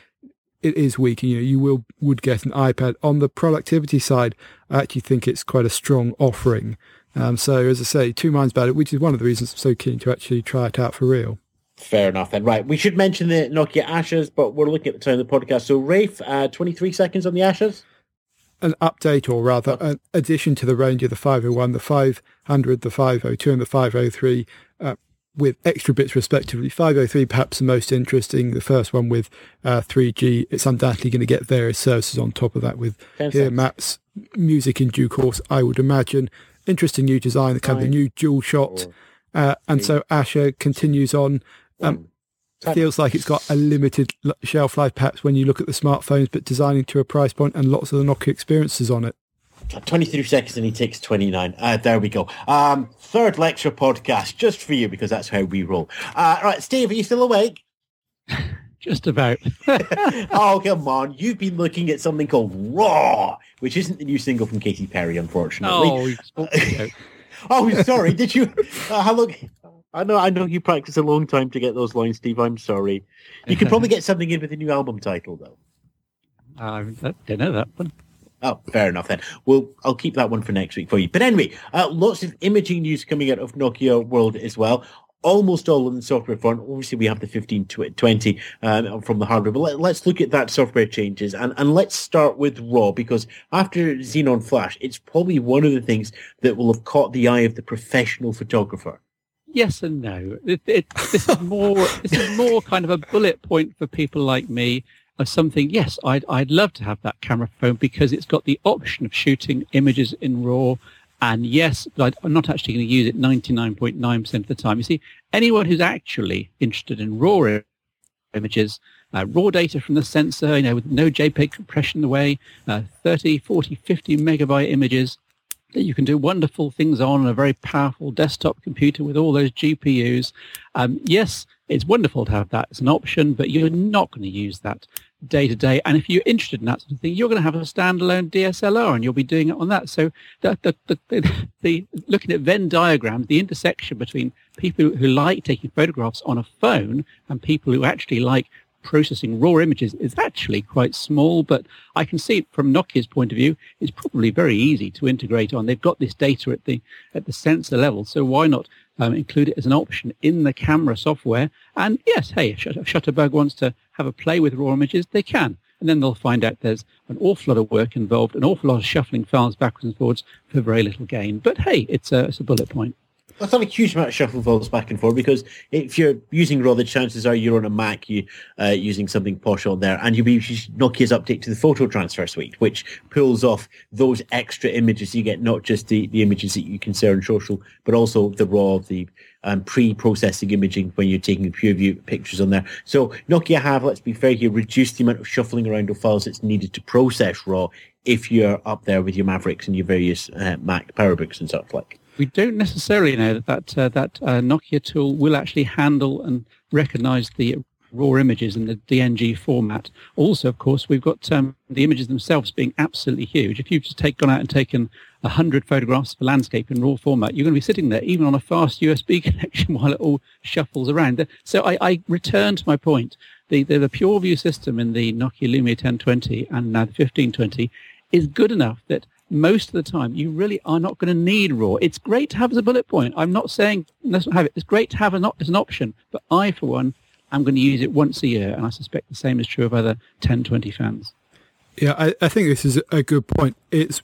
it is weak. You know, you will would get an iPad. On the productivity side, I actually think it's quite a strong offering. Um, so, as I say, two minds about it, which is one of the reasons I'm so keen to actually try it out for real. Fair enough then. Right, we should mention the Nokia Ashes, but we're looking at the time of the podcast. So, Rafe, uh, twenty-three seconds on the Ashes? An update, or rather an addition to the range of the five oh one, the five hundred, the five oh two and the five oh three uh, with extra bits respectively. five oh three perhaps the most interesting, the first one with uh, three G. It's undoubtedly going to get various services on top of that with Here Maps, music in due course, I would imagine. Interesting new design, the kind Nine. of the new dual shot. Uh, and Eight. so Asher continues on. Um, Feels like it's got a limited shelf life, perhaps, when you look at the smartphones, but designing to a price point and lots of the Nokia experiences on it. twenty-three seconds and he takes twenty-nine. Uh, there we go. Um, third lecture podcast, just for you, because that's how we roll. Uh, right, Steve, are you still awake? Just about. Oh, come on. You've been looking at something called Raw, which isn't the new single from Katy Perry, unfortunately. Oh, oh sorry. Did you? Uh, how long... I know I know you practiced a long time to get those lines, Steve. I'm sorry. You could probably get something in with the new album title, though. I don't know that one. Oh, fair enough then. Well, I'll keep that one for next week for you. But anyway, uh, lots of imaging news coming out of Nokia World as well. Almost all on the software front. Obviously, we have the fifteen twenty um, from the hardware. But let, let's look at that software changes. And, and let's start with RAW, because after Xenon Flash, it's probably one of the things that will have caught the eye of the professional photographer. Yes and no. It, it, this is more. This is more kind of a bullet point for people like me. Of something, yes, I'd I'd love to have that camera phone because it's got the option of shooting images in RAW, and yes, but I'm not actually going to use it ninety-nine point nine percent of the time. You see, anyone who's actually interested in RAW images, uh, raw data from the sensor, you know, with no JPEG compression in the way, uh, thirty, forty, fifty megabyte images that you can do wonderful things on a very powerful desktop computer with all those G P Us. Um, yes, it's wonderful to have that as an option, but you're not going to use that day to day. And if you're interested in that sort of thing, you're going to have a standalone D S L R and you'll be doing it on that. So the, the, the, the, the looking at Venn diagrams, the intersection between people who like taking photographs on a phone and people who actually like processing raw images is actually quite small, but I can see from Nokia's point of view, it's probably very easy to integrate on. They've got this data at the at the sensor level, so why not um, include it as an option in the camera software? And yes, hey, if Shutterbug wants to have a play with raw images, they can. And then they'll find out there's an awful lot of work involved, an awful lot of shuffling files backwards and forwards for very little gain. But hey, it's a, it's a bullet point. That's not a huge amount of shuffle files back and forth, because if you're using RAW, the chances are you're on a Mac, you uh, using something posh on there, and you'll be using Nokia's update to the photo transfer suite, which pulls off those extra images. You get not just the, the images that you can share on social, but also the RAW, the um, pre-processing imaging when you're taking PureView pictures on there. So Nokia have, let's be fair here, reduced the amount of shuffling around of files that's needed to process RAW if you're up there with your Mavericks and your various uh, Mac PowerBooks and such like. We don't necessarily know that that, uh, that uh, Nokia tool will actually handle and recognize the raw images in the D N G format. Also, of course, we've got um, the images themselves being absolutely huge. If you've just take, gone out and taken one hundred photographs of a landscape in raw format, you're going to be sitting there even on a fast U S B connection while it all shuffles around. So I, I return to my point. The, the, the PureView system in the Nokia Lumia ten twenty and now the fifteen twenty is good enough that most of the time, you really are not going to need RAW. It's great to have as a bullet point. I'm not saying let's not have it. It's great to have an op- as an option. But I, for one, I'm going to use it once a year. And I suspect the same is true of other ten twenty fans. Yeah, I, I think this is a good point. It's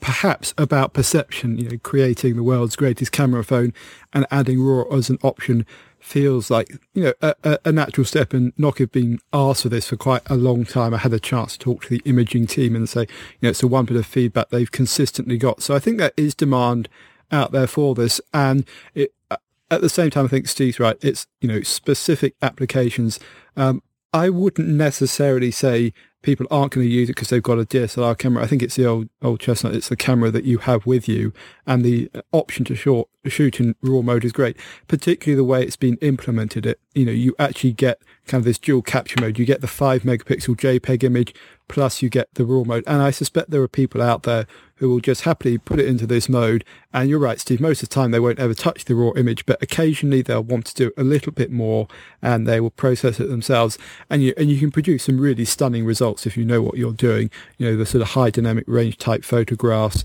perhaps about perception. You know, creating the world's greatest camera phone and adding RAW as an option feels like, you know, a, a natural step. And Nokia have been asked for this for quite a long time. I had a chance to talk to the imaging team and say, you know, it's the one bit of feedback they've consistently got. So I think there is demand out there for this. And it, at the same time, I think Steve's right. It's, you know, specific applications. Um, I wouldn't necessarily say people aren't going to use it because they've got a D S L R camera. I think it's the old old chestnut. It's the camera that you have with you, and the option to short, shoot in RAW mode is great, particularly the way it's been implemented. It, you know, you actually get kind of this dual capture mode. You get the five megapixel JPEG image, plus you get the RAW mode. And I suspect there are people out there who will just happily put it into this mode. And you're right, Steve, most of the time they won't ever touch the RAW image, but occasionally they'll want to do a little bit more and they will process it themselves. And you and you can produce some really stunning results if you know what you're doing. You know, the sort of high dynamic range type photographs,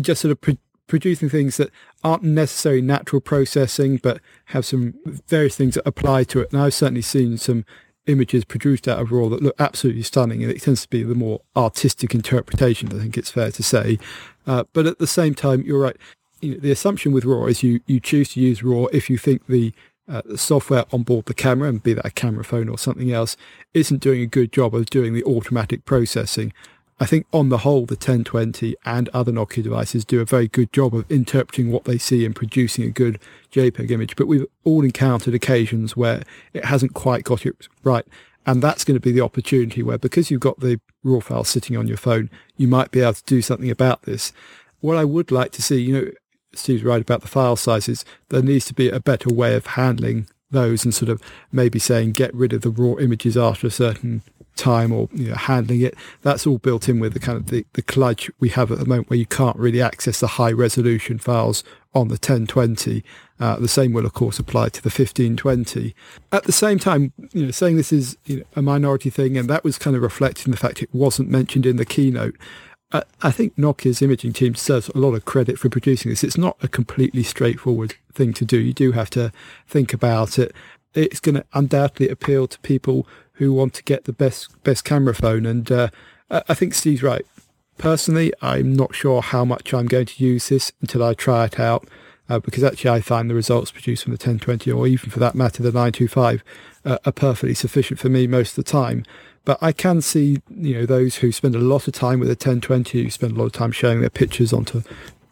just sort of pro- producing things that aren't necessarily natural processing, but have some various things that apply to it. And I've certainly seen some images produced out of RAW that look absolutely stunning, and it tends to be the more artistic interpretation, I think it's fair to say. Uh, but at the same time, you're right. You know, the assumption with RAW is you, you choose to use RAW if you think the, uh, the software on board the camera, and be that a camera phone or something else, isn't doing a good job of doing the automatic processing. I think on the whole, the ten twenty and other Nokia devices do a very good job of interpreting what they see and producing a good JPEG image. But we've all encountered occasions where it hasn't quite got it right. And that's going to be the opportunity where, because you've got the RAW file sitting on your phone, you might be able to do something about this. What I would like to see, you know, Steve's right about the file sizes. There needs to be a better way of handling those and sort of maybe saying get rid of the raw images after a certain time, or you know, handling it. That's all built in with the kind of the, the kludge we have at the moment, where you can't really access the high resolution files on the ten twenty. Uh, the same will of course apply to the fifteen twenty. At the same time, you know, saying this is you know, a minority thing, and that was kind of reflecting the fact it wasn't mentioned in the keynote. Uh, I think Nokia's imaging team deserves a lot of credit for producing this. It's not a completely straightforward thing to do. You do have to think about it. It's going to undoubtedly appeal to people who want to get the best best camera phone, and uh, I think Steve's right. Personally, I'm not sure how much I'm going to use this until I try it out, uh, because actually I find the results produced from the ten twenty, or even for that matter the nine twenty-five, uh, are perfectly sufficient for me most of the time. But I can see, you know, those who spend a lot of time with the ten twenty, who spend a lot of time showing their pictures onto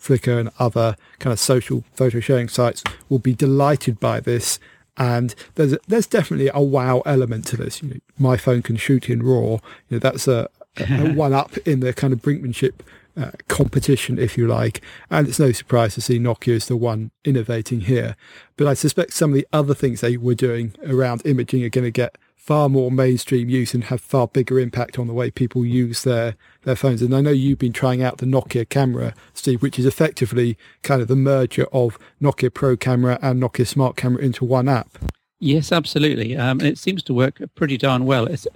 Flickr and other kind of social photo sharing sites, will be delighted by this. And there's there's definitely a wow element to this. You know, my phone can shoot in RAW. You know, that's a, a, a one up in the kind of brinkmanship uh, competition, if you like. And it's no surprise to see Nokia is the one innovating here. But I suspect some of the other things they were doing around imaging are going to get far more mainstream use and have far bigger impact on the way people use their, their phones. And I know you've been trying out the Nokia Camera, Steve, which is effectively kind of the merger of Nokia Pro Camera and Nokia Smart Camera into one app. Yes, absolutely. Um, and it seems to work pretty darn well. It's,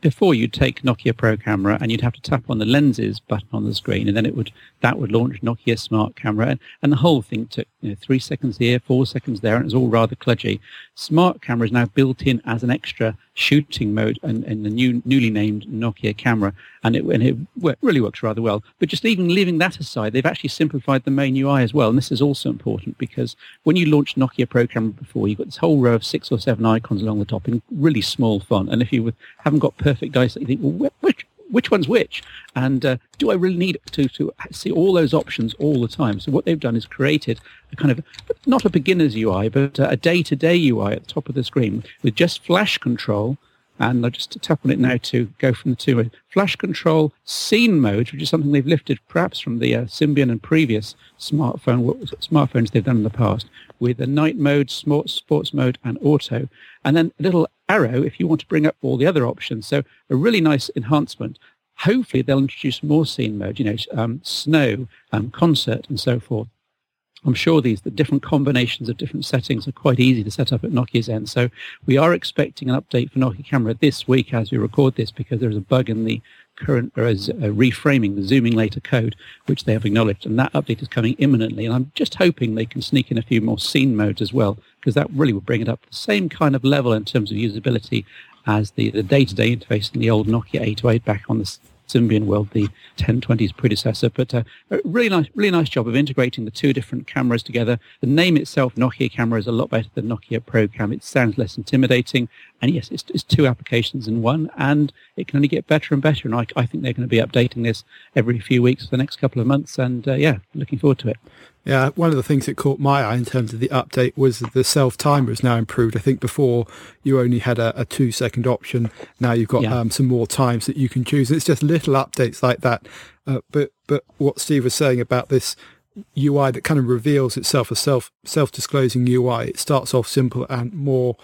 before you'd take Nokia Pro Camera and you'd have to tap on the lenses button on the screen, and then it would that would launch Nokia Smart Camera. And, and the whole thing took you know, three seconds here, four seconds there, and it was all rather kludgy. Smart Camera is now built in as an extra shooting mode in, in the new newly named Nokia Camera, and it, and it work, really works rather well. But just even leaving that aside, they've actually simplified the main U I as well, and this is also important because when you launched Nokia Pro Camera before, you've got this whole row of six or seven icons along the top in really small font, and if you haven't got perfect eyesight, you think, well, which which one's which? And uh, do I really need to, to see all those options all the time? So what they've done is created a kind of, not a beginner's U I, but a day-to-day U I at the top of the screen with just flash control. And I'll just tap on it now to go from the two. Flash control scene mode, which is something they've lifted perhaps from the uh, Symbian and previous smartphone smartphones they've done in the past, with a night mode, smart, sports mode, and auto. And then a little arrow if you want to bring up all the other options. So a really nice enhancement. Hopefully they'll introduce more scene mode, you know, um, snow, um, concert, and so forth. I'm sure these the different combinations of different settings are quite easy to set up at Nokia's end. So we are expecting an update for Nokia Camera this week as we record this, because there is a bug in the current or as uh, reframing the zooming later code, which they have acknowledged, and that update is coming imminently. And I'm just hoping they can sneak in a few more scene modes as well, because that really will bring it up to the same kind of level in terms of usability as the, the day-to-day interface in the old Nokia eight oh eight back on the Symbian World, the ten twenty's predecessor. But uh, a really nice, really nice job of integrating the two different cameras together. The name itself, Nokia Camera, is a lot better than Nokia Pro Cam. It sounds less intimidating. And yes, it's, it's two applications in one, and it can only get better and better. And I, I think they're going to be updating this every few weeks for the next couple of months. And uh, yeah, looking forward to it. Yeah, one of the things that caught my eye in terms of the update was that the self-timer is now improved. I think before you only had a, a two-second option. Now you've got yeah. um, some more times that you can choose. It's just little updates like that. Uh, but but what Steve was saying about this U I that kind of reveals itself as self, self-disclosing U I, it starts off simple and more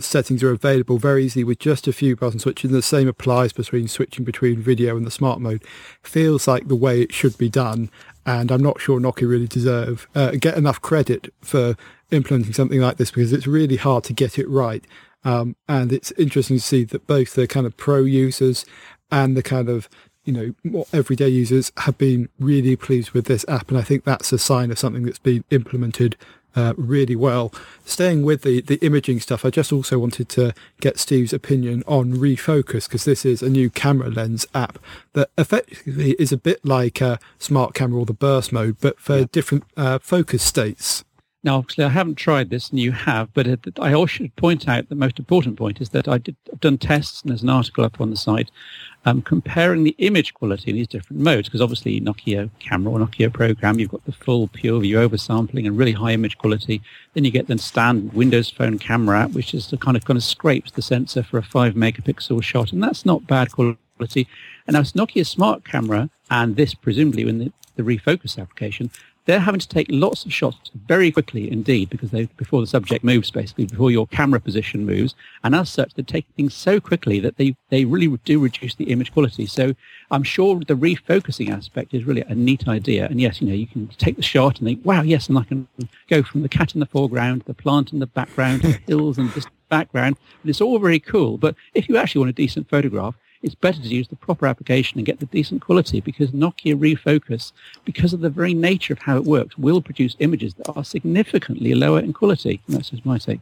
settings are available very easily with just a few button switches, and the same applies between switching between video and the smart mode. Feels like the way it should be done, and I'm not sure Nokia really deserve uh, get enough credit for implementing something like this, because it's really hard to get it right. Um, and it's interesting to see that both the kind of pro users and the kind of you know more everyday users have been really pleased with this app, and I think that's a sign of something that's been implemented Uh, really well. Staying with the, the imaging stuff, I just also wanted to get Steve's opinion on Refocus, because this is a new camera lens app that effectively is a bit like a smart camera or the burst mode, but for yeah. different uh, focus states. Now, obviously, I haven't tried this, and you have, but I also should point out the most important point is that I did, I've done tests, and there's an article up on the site um, comparing the image quality in these different modes, because obviously Nokia Camera or Nokia Pro Cam, you've got the full PureView oversampling and really high image quality. Then you get the standard Windows Phone camera app, which is the kind of kind of scrapes the sensor for a five megapixel shot, and that's not bad quality. And now it's Nokia Smart Camera, and this presumably in the, the Refocus application, they're having to take lots of shots very quickly indeed, because they, before the subject moves, basically, before your camera position moves. And as such, they're taking things so quickly that they, they really do reduce the image quality. So I'm sure the refocusing aspect is really a neat idea. And yes, you know, you can take the shot and think, wow, yes, and I can go from the cat in the foreground, the plant in the background, the hills and distant background. And it's all very cool. But if you actually want a decent photograph, it's better to use the proper application and get the decent quality, because Nokia Refocus, because of the very nature of how it works, will produce images that are significantly lower in quality. And that's just my take.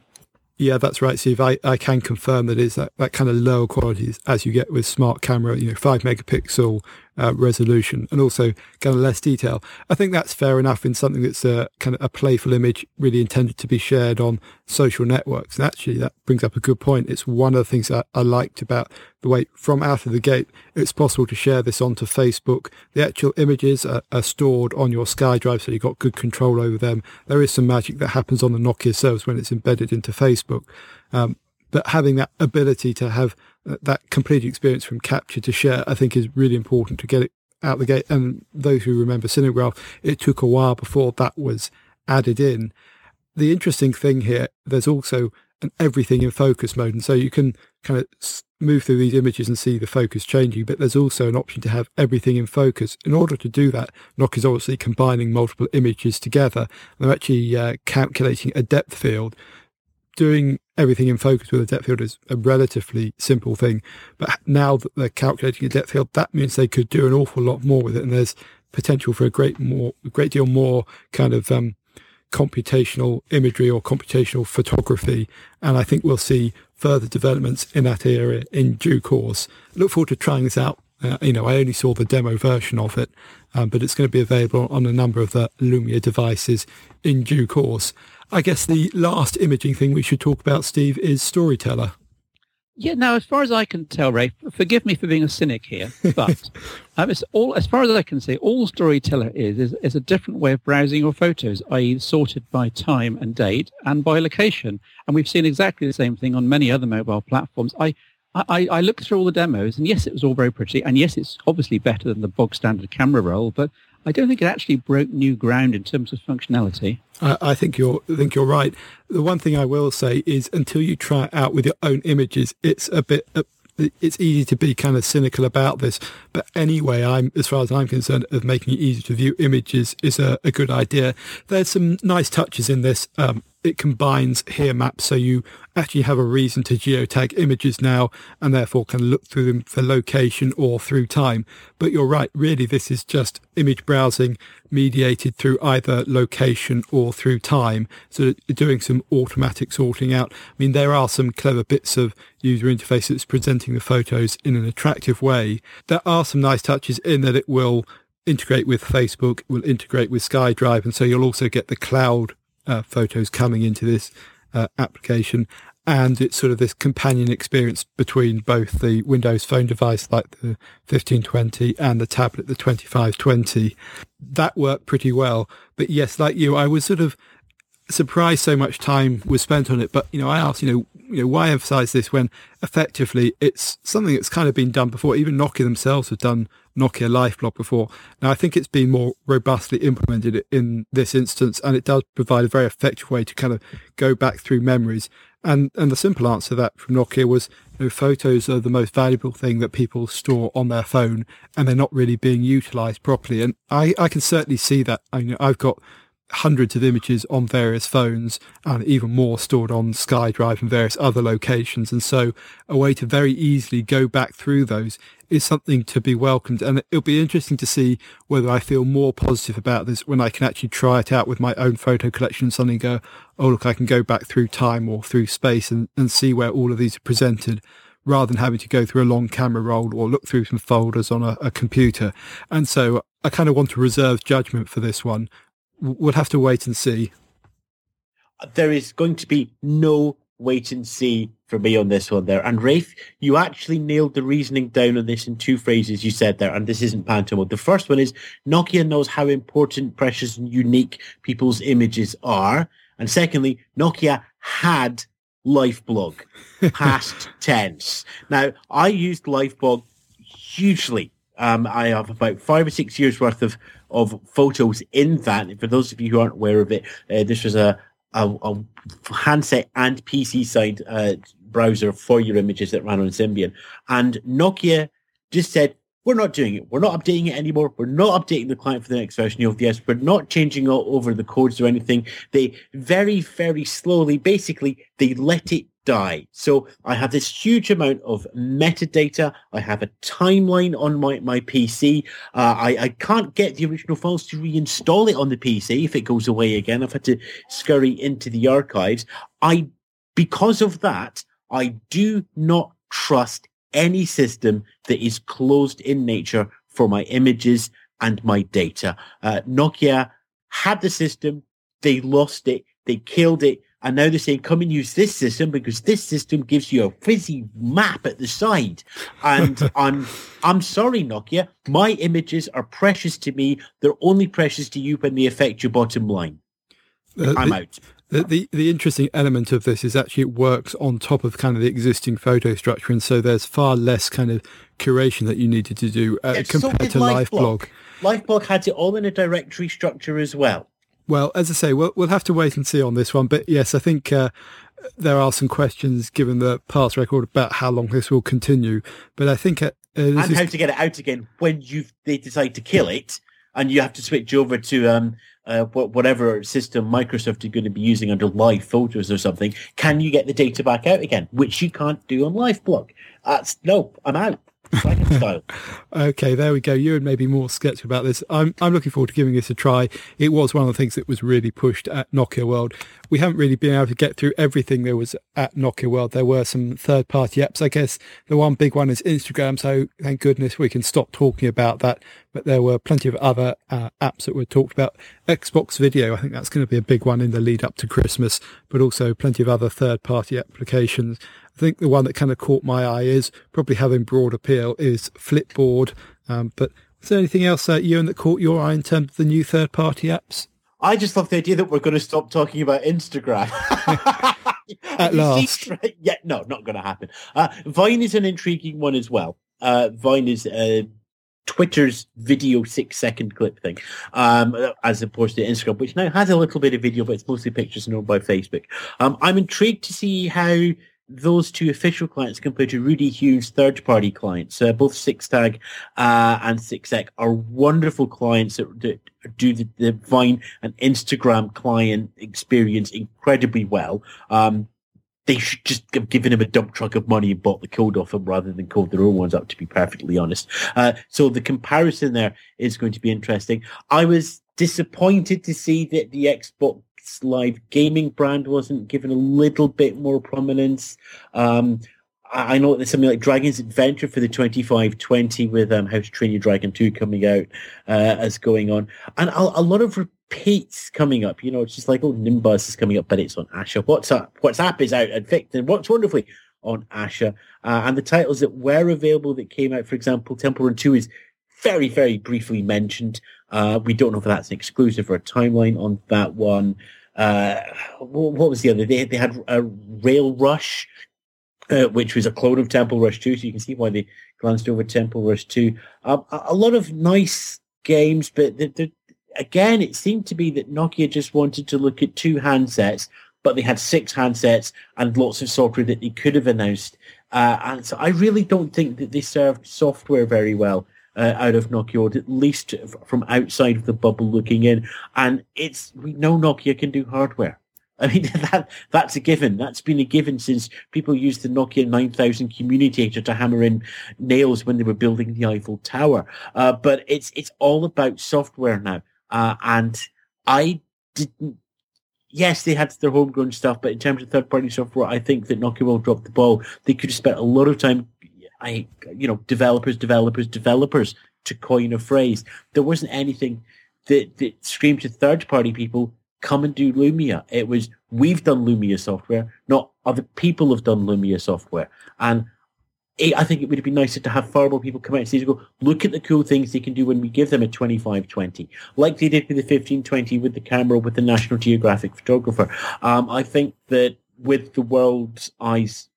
Yeah, that's right, Steve. I, I can confirm that is that, that kind of lower quality as you get with smart camera, you know, five megapixel uh, resolution, and also kind of less detail. I think that's fair enough in something that's a kind of a playful image really intended to be shared on social networks. And actually, that brings up a good point. It's one of the things that I liked about the way from out of the gate, it's possible to share this onto Facebook. The actual images are, are stored on your SkyDrive, so you've got good control over them. There is some magic that happens on the Nokia service when it's embedded into Facebook. Um, but having that ability to have uh, that complete experience from capture to share, I think, is really important to get it out the gate. And those who remember Cinegraph, it took a while before that was added in. The interesting thing here, there's also an everything in focus mode, and so you can kind of move through these images and see the focus changing, but there's also an option to have everything in focus. In order to do that, Nokia is obviously combining multiple images together, and they're actually uh, calculating a depth field. Doing everything in focus with a depth field is a relatively simple thing, but now that they're calculating a depth field, that means they could do an awful lot more with it, and there's potential for a great more, a great deal more kind of um, computational imagery or computational photography, and I think we'll see further developments in that area in due course. I look forward to trying this out. Uh, you know, I only saw the demo version of it, um, but it's going to be available on a number of the Lumia devices in due course. I guess the last imaging thing we should talk about, Steve, is Storyteller. Yeah, now, as far as I can tell, Ray, forgive me for being a cynic here, but um, it's all, as far as I can see, all Storyteller is, is is a different way of browsing your photos, that is sorted by time and date and by location. And we've seen exactly the same thing on many other mobile platforms. I I, I looked through all the demos, and yes, it was all very pretty, and yes, it's obviously better than the bog-standard camera roll, but I don't think it actually broke new ground in terms of functionality. I, I think you're I think you're right. The one thing I will say is, until you try it out with your own images, it's a bit it's easy to be kind of cynical about this. But anyway, I'm as far as I'm concerned, of making it easy to view images is a, a good idea. There's some nice touches in this. Um, it combines Here Maps, so you actually have a reason to geotag images now, and therefore can look through them for location or through time. But you're right, really, this is just image browsing mediated through either location or through time, so doing some automatic sorting out. I mean, there are some clever bits of user interface that's presenting the photos in an attractive way. There are some nice touches in that it will integrate with Facebook, will integrate with SkyDrive, and so you'll also get the cloud Uh, photos coming into this uh, application, and it's sort of this companion experience between both the Windows Phone device like the fifteen twenty and the tablet, the twenty-five twenty. That worked pretty well, but yes, like you, I was sort of surprised so much time was spent on it. But you know, I asked, you know, you know, why emphasize this when effectively it's something that's kind of been done before. Even Nokia themselves have done Nokia Lifeblog before. Now, I think it's been more robustly implemented in this instance, and it does provide a very effective way to kind of go back through memories. And and the simple answer to that from Nokia was, you know, photos are the most valuable thing that people store on their phone, and they're not really being utilized properly. And I, I can certainly see that. I know I've got hundreds of images on various phones, and even more stored on SkyDrive and various other locations, and so a way to very easily go back through those is something to be welcomed. And it'll be interesting to see whether I feel more positive about this when I can actually try it out with my own photo collection and suddenly go, oh look, I can go back through time or through space and, and see where all of these are presented, rather than having to go through a long camera roll or look through some folders on a, a computer. And so I kind of want to reserve judgment for this one. We'll have to wait and see. There is going to be no wait and see for me on this one there. And Rafe, you actually nailed the reasoning down on this in two phrases you said there, and this isn't pantomime. The first one is, Nokia knows how important, precious and unique people's images are. And secondly, Nokia had Lifeblog, past tense. Now, I used Lifeblog hugely. Um, I have about five or six years worth of of photos in that. For those of you who aren't aware of it, uh, this was a, a, a handset and P C side uh, browser for your images that ran on Symbian. And Nokia just said, we're not doing it. We're not updating it anymore. We're not updating the client for the next version of O B S. We're not changing all over the codes or anything. They very, very slowly, basically, they let it die. So I have this huge amount of metadata. I have a timeline on my, my P C. Uh, I, I can't get the original files to reinstall it on the P C if it goes away again. I've had to scurry into the archives. I, because of that, I do not trust any system that is closed in nature for my images and my data. Uh, Nokia had the system, they lost it, they killed it, and now they're saying, come and use this system because this system gives you a fizzy map at the side. And I'm, I'm sorry, Nokia, my images are precious to me. They're only precious to you when they affect your bottom line. Uh, I'm the- out. The, the the interesting element of this is actually it works on top of kind of the existing photo structure, and so there's far less kind of curation that you needed to do uh, yeah, compared so to Lifeblog. Lifeblog had it all in a directory structure as well. Well, as I say, we'll, we'll have to wait and see on this one. But yes, I think uh, there are some questions given the past record about how long this will continue. But I think... Uh, and how is... to get it out again when you've they decide to kill it and you have to switch over to... um. Uh, whatever system Microsoft are going to be using under live photos or something, can you get the data back out again? Which you can't do on LifeBlock. That's, no, I'm out. Dragon style. Okay, there we go. You and maybe more skeptical about this. I'm I'm looking forward to giving this a try. It was one of the things that was really pushed at Nokia World. We haven't really been able to get through everything there was at Nokia World. There were some third-party apps. I guess the one big one is Instagram, so thank goodness we can stop talking about that. But there were plenty of other uh, apps that were talked about. Xbox Video, I think that's going to be a big one in the lead up to Christmas, but also plenty of other third-party applications. I think the one that kind of caught my eye is, probably having broad appeal, is Flipboard. Um, but is there anything else, uh, Ewan, that caught your eye in terms of the new third-party apps? I just love the idea that we're going to stop talking about Instagram. At last. Yeah, no, not going to happen. Uh, Vine is an intriguing one as well. Uh, Vine is uh, Twitter's video six-second clip thing, um, as opposed to Instagram, which now has a little bit of video, but it's mostly pictures known by Facebook. Um, I'm intrigued to see how those two official clients compared to Rudy Hughes' third-party clients. Uh, both Sixtag uh, and Sixsec are wonderful clients that do, do the, the Vine and Instagram client experience incredibly well. Um, they should just have given him a dump truck of money and bought the code off him rather than code their own ones up, to be perfectly honest. Uh, so the comparison there is going to be interesting. I was disappointed to see that the Xbox Live gaming brand wasn't given a little bit more prominence. Um, I know there's something like Dragon's Adventure for the twenty-five twenty with um, How to Train Your Dragon two coming out uh, as going on. And a, a lot of repeats coming up. You know, it's just like, oh, Nimbus is coming up, but it's on Asha. WhatsApp, WhatsApp is out at Vic and works wonderfully on Asha. Uh, and the titles that were available that came out, for example, Temple Run two is very, very briefly mentioned. Uh, we don't know if that's an exclusive or a timeline on that one. Uh, what was the other? They, they had a Rail Rush, uh, which was a clone of Temple Rush two, so you can see why they glanced over Temple Rush two. Um, a, a lot of nice games, but the, the, again, it seemed to be that Nokia just wanted to look at two handsets, but they had six handsets and lots of software that they could have announced. Uh, and so I really don't think that they served software very well. Uh, out of Nokia, at least from outside of the bubble looking in. And it's, we know Nokia can do hardware. I mean, that that's a given. That's been a given since people used the Nokia nine thousand communicator to hammer in nails when they were building the Eiffel Tower. Uh, but it's it's all about software now. Uh, and I didn't, yes, they had their homegrown stuff, but in terms of third-party software, I think that Nokia will drop the ball. They could have spent a lot of time I, you know, developers, developers, developers, to coin a phrase. There wasn't anything that, that screamed to third-party people, come and do Lumia. It was, we've done Lumia software, not other people have done Lumia software. And it, I think it would have been nicer to have far more people come out and say, go, look at the cool things they can do when we give them a twenty-five twenty, like they did with the fifteen twenty, with the camera, with the National Geographic photographer. Um, I think that with the world's eyes,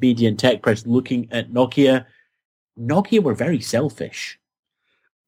media and tech press looking at Nokia, Nokia were very selfish.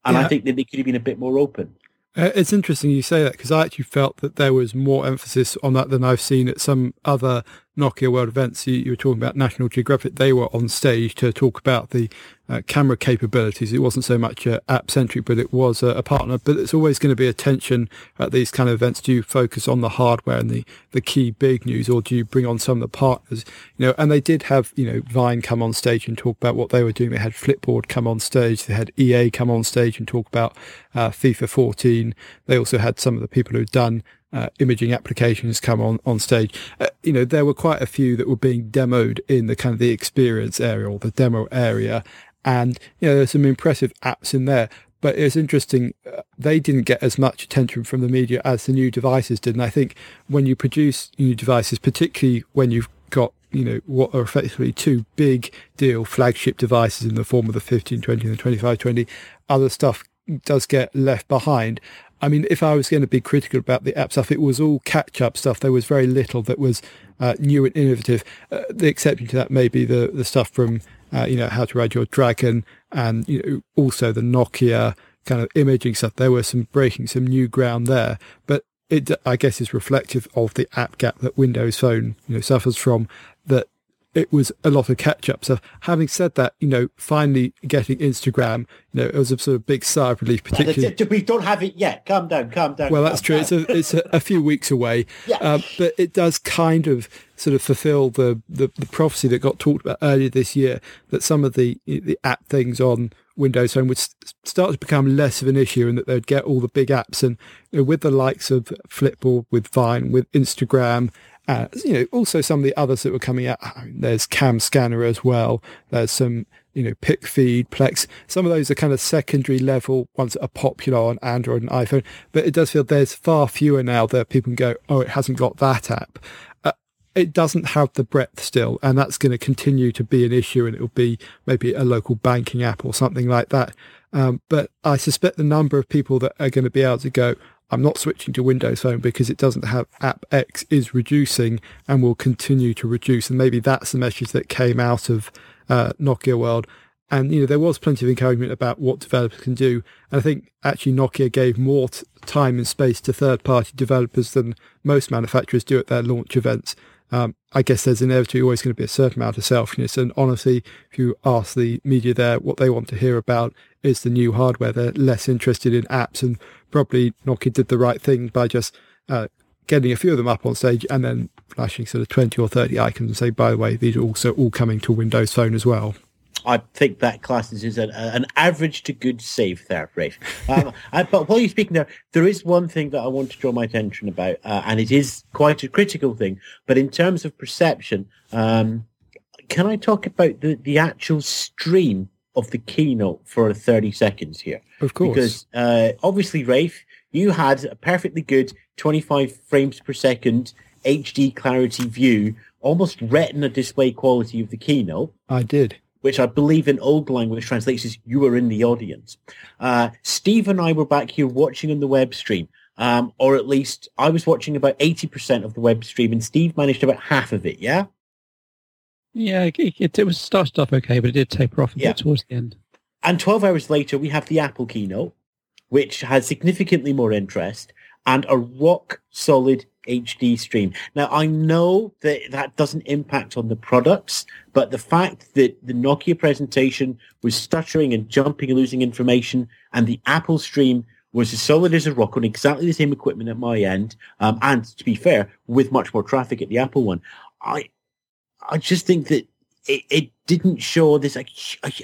And yeah. I think that they could have been a bit more open. Uh, it's interesting you say that, because I actually felt that there was more emphasis on that than I've seen at some other Nokia World events. You, you were talking about National Geographic. They were on stage to talk about the uh, camera capabilities. It wasn't so much uh, app-centric, but it was uh, a partner. But it's always going to be a tension at these kind of events. Do you focus on the hardware and the, the key big news, or do you bring on some of the partners? You know, and they did have, you know, Vine come on stage and talk about what they were doing. They had Flipboard come on stage. They had E A come on stage and talk about uh, FIFA fourteen. They also had some of the people who'd done Uh, imaging applications come on on stage. Uh, you know, there were quite a few that were being demoed in the kind of the experience area or the demo area, and you know, there's some impressive apps in there. But it's interesting, uh, they didn't get as much attention from the media as the new devices did. And I think when you produce new devices, particularly when you've got, you know, what are effectively two big deal flagship devices in the form of the fifteen twenty and the twenty-five twenty, other stuff does get left behind. I mean, if I was going to be critical about the app stuff, it was all catch-up stuff. There was very little that was uh, new and innovative. Uh, the exception to that may be the, the stuff from, uh, you know, How to Ride Your Dragon, and you know, also the Nokia kind of imaging stuff. There were some breaking some new ground there, but it, I guess, is reflective of the app gap that Windows Phone, you know, suffers from. That it was a lot of catch-up stuff. Having said that, you know, finally getting Instagram, you know, it was a sort of big sigh of relief, particularly... We don't have it yet. Calm down, calm down. Well, that's true. It's a, it's a, a few weeks away. Yeah. Um, but it does kind of sort of fulfill the, the, the prophecy that got talked about earlier this year, that some of the, the app things on Windows Phone would start to become less of an issue, and that they'd get all the big apps. And you know, with the likes of Flipboard, with Vine, with Instagram, Uh, you know, also some of the others that were coming out. I mean, there's Cam Scanner as well. There's some, you know, Pick Feed, Plex. Some of those are kind of secondary level ones that are popular on Android and iPhone. But it does feel there's far fewer now that people can go, oh, it hasn't got that app. Uh, it doesn't have the breadth still, and that's going to continue to be an issue. And it'll be maybe a local banking app or something like that. Um, but I suspect the number of people that are going to be able to go, I'm not switching to Windows Phone because it doesn't have App X, is reducing and will continue to reduce. And maybe that's the message that came out of uh, Nokia World. And, you know, there was plenty of encouragement about what developers can do. And I think actually Nokia gave more t- time and space to third-party developers than most manufacturers do at their launch events. Um, I guess there's inevitably always going to be a certain amount of selfishness. And honestly, if you ask the media there, what they want to hear about is the new hardware. They're less interested in apps, and probably Nokia did the right thing by just uh, getting a few of them up on stage and then flashing sort of twenty or thirty icons and say, by the way, these are also all coming to Windows Phone as well. I think that classes is an, an average to good save there, Rafe. Um, I, but while you're speaking there, there is one thing that I want to draw my attention about, uh, and it is quite a critical thing. But in terms of perception, um, can I talk about the, the actual stream of the keynote for thirty seconds here? Of course. Because uh, obviously, Rafe, you had a perfectly good twenty-five frames per second H D clarity view, almost retina display quality of the keynote. I did. Which I believe in old language translates as you were in the audience. Uh, Steve and I were back here watching on the web stream, um, or at least I was watching about eighty percent of the web stream, and Steve managed about half of it, yeah? Yeah, it, it was started off okay, but it did taper off a yeah. bit towards the end. And twelve hours later, we have the Apple keynote, which has significantly more interest, and a rock-solid H D stream. Now, I know that that doesn't impact on the products, but the fact that the Nokia presentation was stuttering and jumping and losing information, and the Apple stream was as solid as a rock on exactly the same equipment at my end, um, and to be fair, with much more traffic at the Apple one, I I just think that it, it didn't show this like,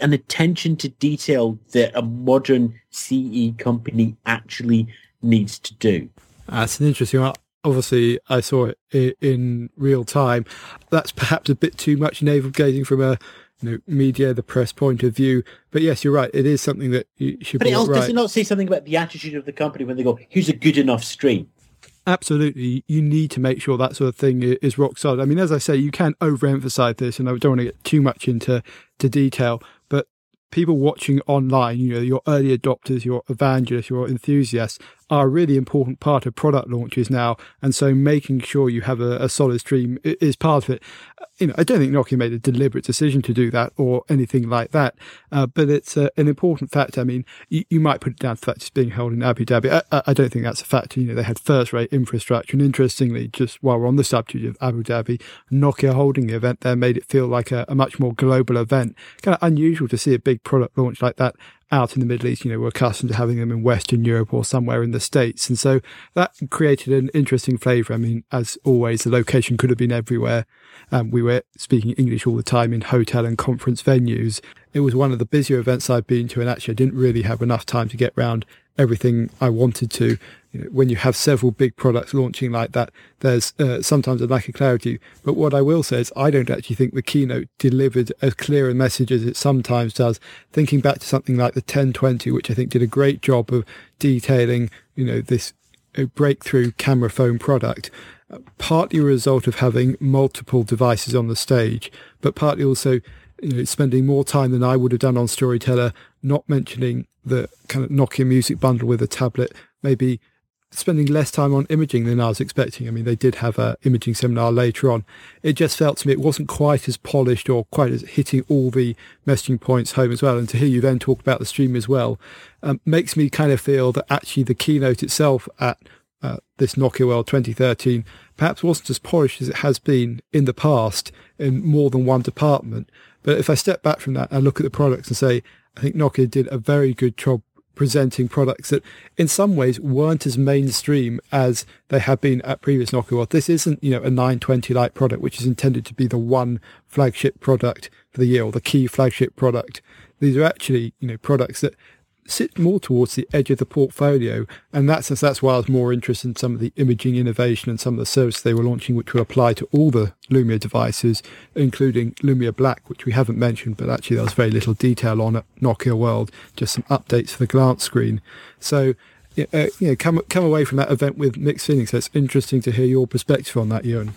an attention to detail that a modern C E company actually needs to do. That's an interesting one. Obviously, I saw it in real time. That's perhaps a bit too much navel-gazing from a you know, media, the press point of view. But yes, you're right. It is something that you should but be right. But does it not say something about the attitude of the company when they go, here's a good enough stream? Absolutely. You need to make sure that sort of thing is rock solid. I mean, as I say, you can overemphasize this, and I don't want to get too much into to detail. But people watching online, you know, your early adopters, your evangelists, your enthusiasts, are a really important part of product launches now, and so making sure you have a, a solid stream is part of it. You know, I don't think Nokia made a deliberate decision to do that or anything like that, uh, but it's uh, an important fact. I mean, you, you might put it down to that just being held in Abu Dhabi. I, I don't think that's a factor. You know, they had first-rate infrastructure, and interestingly, just while we're on the subject of Abu Dhabi, Nokia holding the event there made it feel like a, a much more global event. Kind of unusual to see a big product launch like that out in the Middle East. You know, we're accustomed to having them in Western Europe or somewhere in the States. And so that created an interesting flavour. I mean, as always, the location could have been everywhere. Um, we were speaking English all the time in hotel and conference venues. It was one of the busier events I've been to, and actually I didn't really have enough time to get round everything I wanted to. You know, when you have several big products launching like that, there's uh, sometimes a lack of clarity. But what I will say is I don't actually think the keynote delivered as clear a message as it sometimes does. Thinking back to something like the ten twenty, which I think did a great job of detailing, you know, this uh, breakthrough camera phone product, uh, partly a result of having multiple devices on the stage, but partly also, you know, spending more time than I would have done on Storyteller, not mentioning the kind of Nokia Music bundle with a tablet, maybe spending less time on imaging than I was expecting. I mean, they did have an imaging seminar later on. It just felt to me it wasn't quite as polished or quite as hitting all the messaging points home as well. And to hear you then talk about the stream as well, um, makes me kind of feel that actually the keynote itself at uh, this Nokia World twenty thirteen perhaps wasn't as polished as it has been in the past in more than one department. But if I step back from that and look at the products and say, I think Nokia did a very good job presenting products that in some ways weren't as mainstream as they have been at previous Nokia World. This isn't, you know, a nine twenty Lite product, which is intended to be the one flagship product for the year or the key flagship product. These are actually, you know, products that sit more towards the edge of the portfolio, and that's that's why I was more interested in some of the imaging innovation and some of the services they were launching, which will apply to all the Lumia devices, including Lumia Black, which we haven't mentioned, but actually there was very little detail on at Nokia World, just some updates for the glance screen. So uh, you know, come come away from that event with mixed feelings. So it's interesting to hear your perspective on that, Ewan.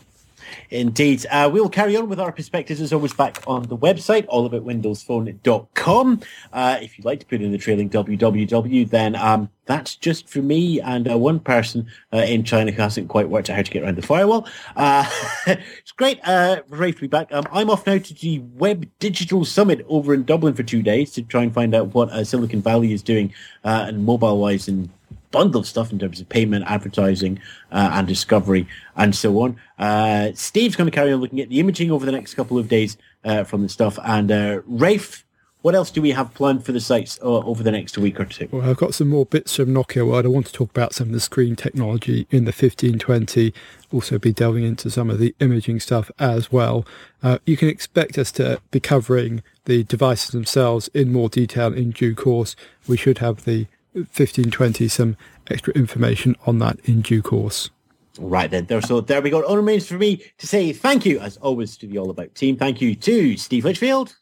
Indeed. Uh, we'll carry on with our perspectives as always back on the website, all about windows phone dot com. Uh, if you'd like to put in the trailing www, then um, that's just for me and uh, one person uh, in China who hasn't quite worked out how to get around the firewall. Uh, it's great. Uh, great to be back. Um, I'm off now to the Web Digital Summit over in Dublin for two days to try and find out what uh, Silicon Valley is doing uh, and mobile-wise and bundle of stuff in terms of payment, advertising, uh, and discovery, and so on. Uh, Steve's going to carry on looking at the imaging over the next couple of days uh, from the stuff. And uh, Rafe, what else do we have planned for the sites uh, over the next week or two? Well, I've got some more bits from Nokia World. I want to talk about some of the screen technology in the fifteen twenty. Also be delving into some of the imaging stuff as well. Uh, you can expect us to be covering the devices themselves in more detail in due course. We should have the fifteen twenty, some extra information on that in due course. Right then, there, so there we go. It only remains for me to say thank you, as always, to the All About team. Thank you to Steve Litchfield.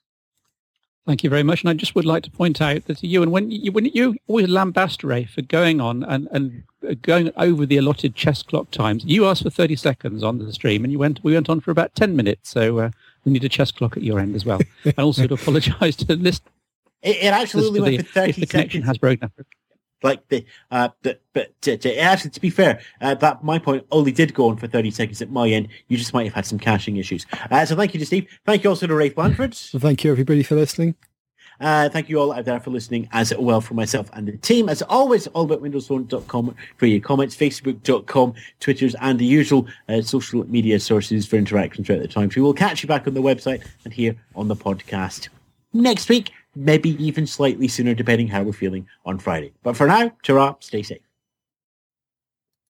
Thank you very much. And I just would like to point out that you, and when you, when you always lambast Ray for going on and, and going over the allotted chess clock times, you asked for thirty seconds on the stream, and you went. we went on for about ten minutes. So uh, we need a chess clock at your end as well. And also to apologise to the listeners. It, it actually only went for thirty seconds. If the connection has broken up. Like the, uh, but but to, to, actually, to be fair, uh, that my point only did go on for thirty seconds at my end. You just might have had some caching issues. Uh, so thank you to Steve. Thank you also to Rafe Blanford. Well, thank you everybody for listening. Uh, thank you all out there for listening as well for myself and the team. As always, all about windows phone dot com for your comments, facebook dot com, Twitters, and the usual uh, social media sources for interaction throughout the time. So we'll catch you back on the website and here on the podcast next week. Maybe even slightly sooner, depending how we're feeling on Friday. But for now, ta-ra, stay safe.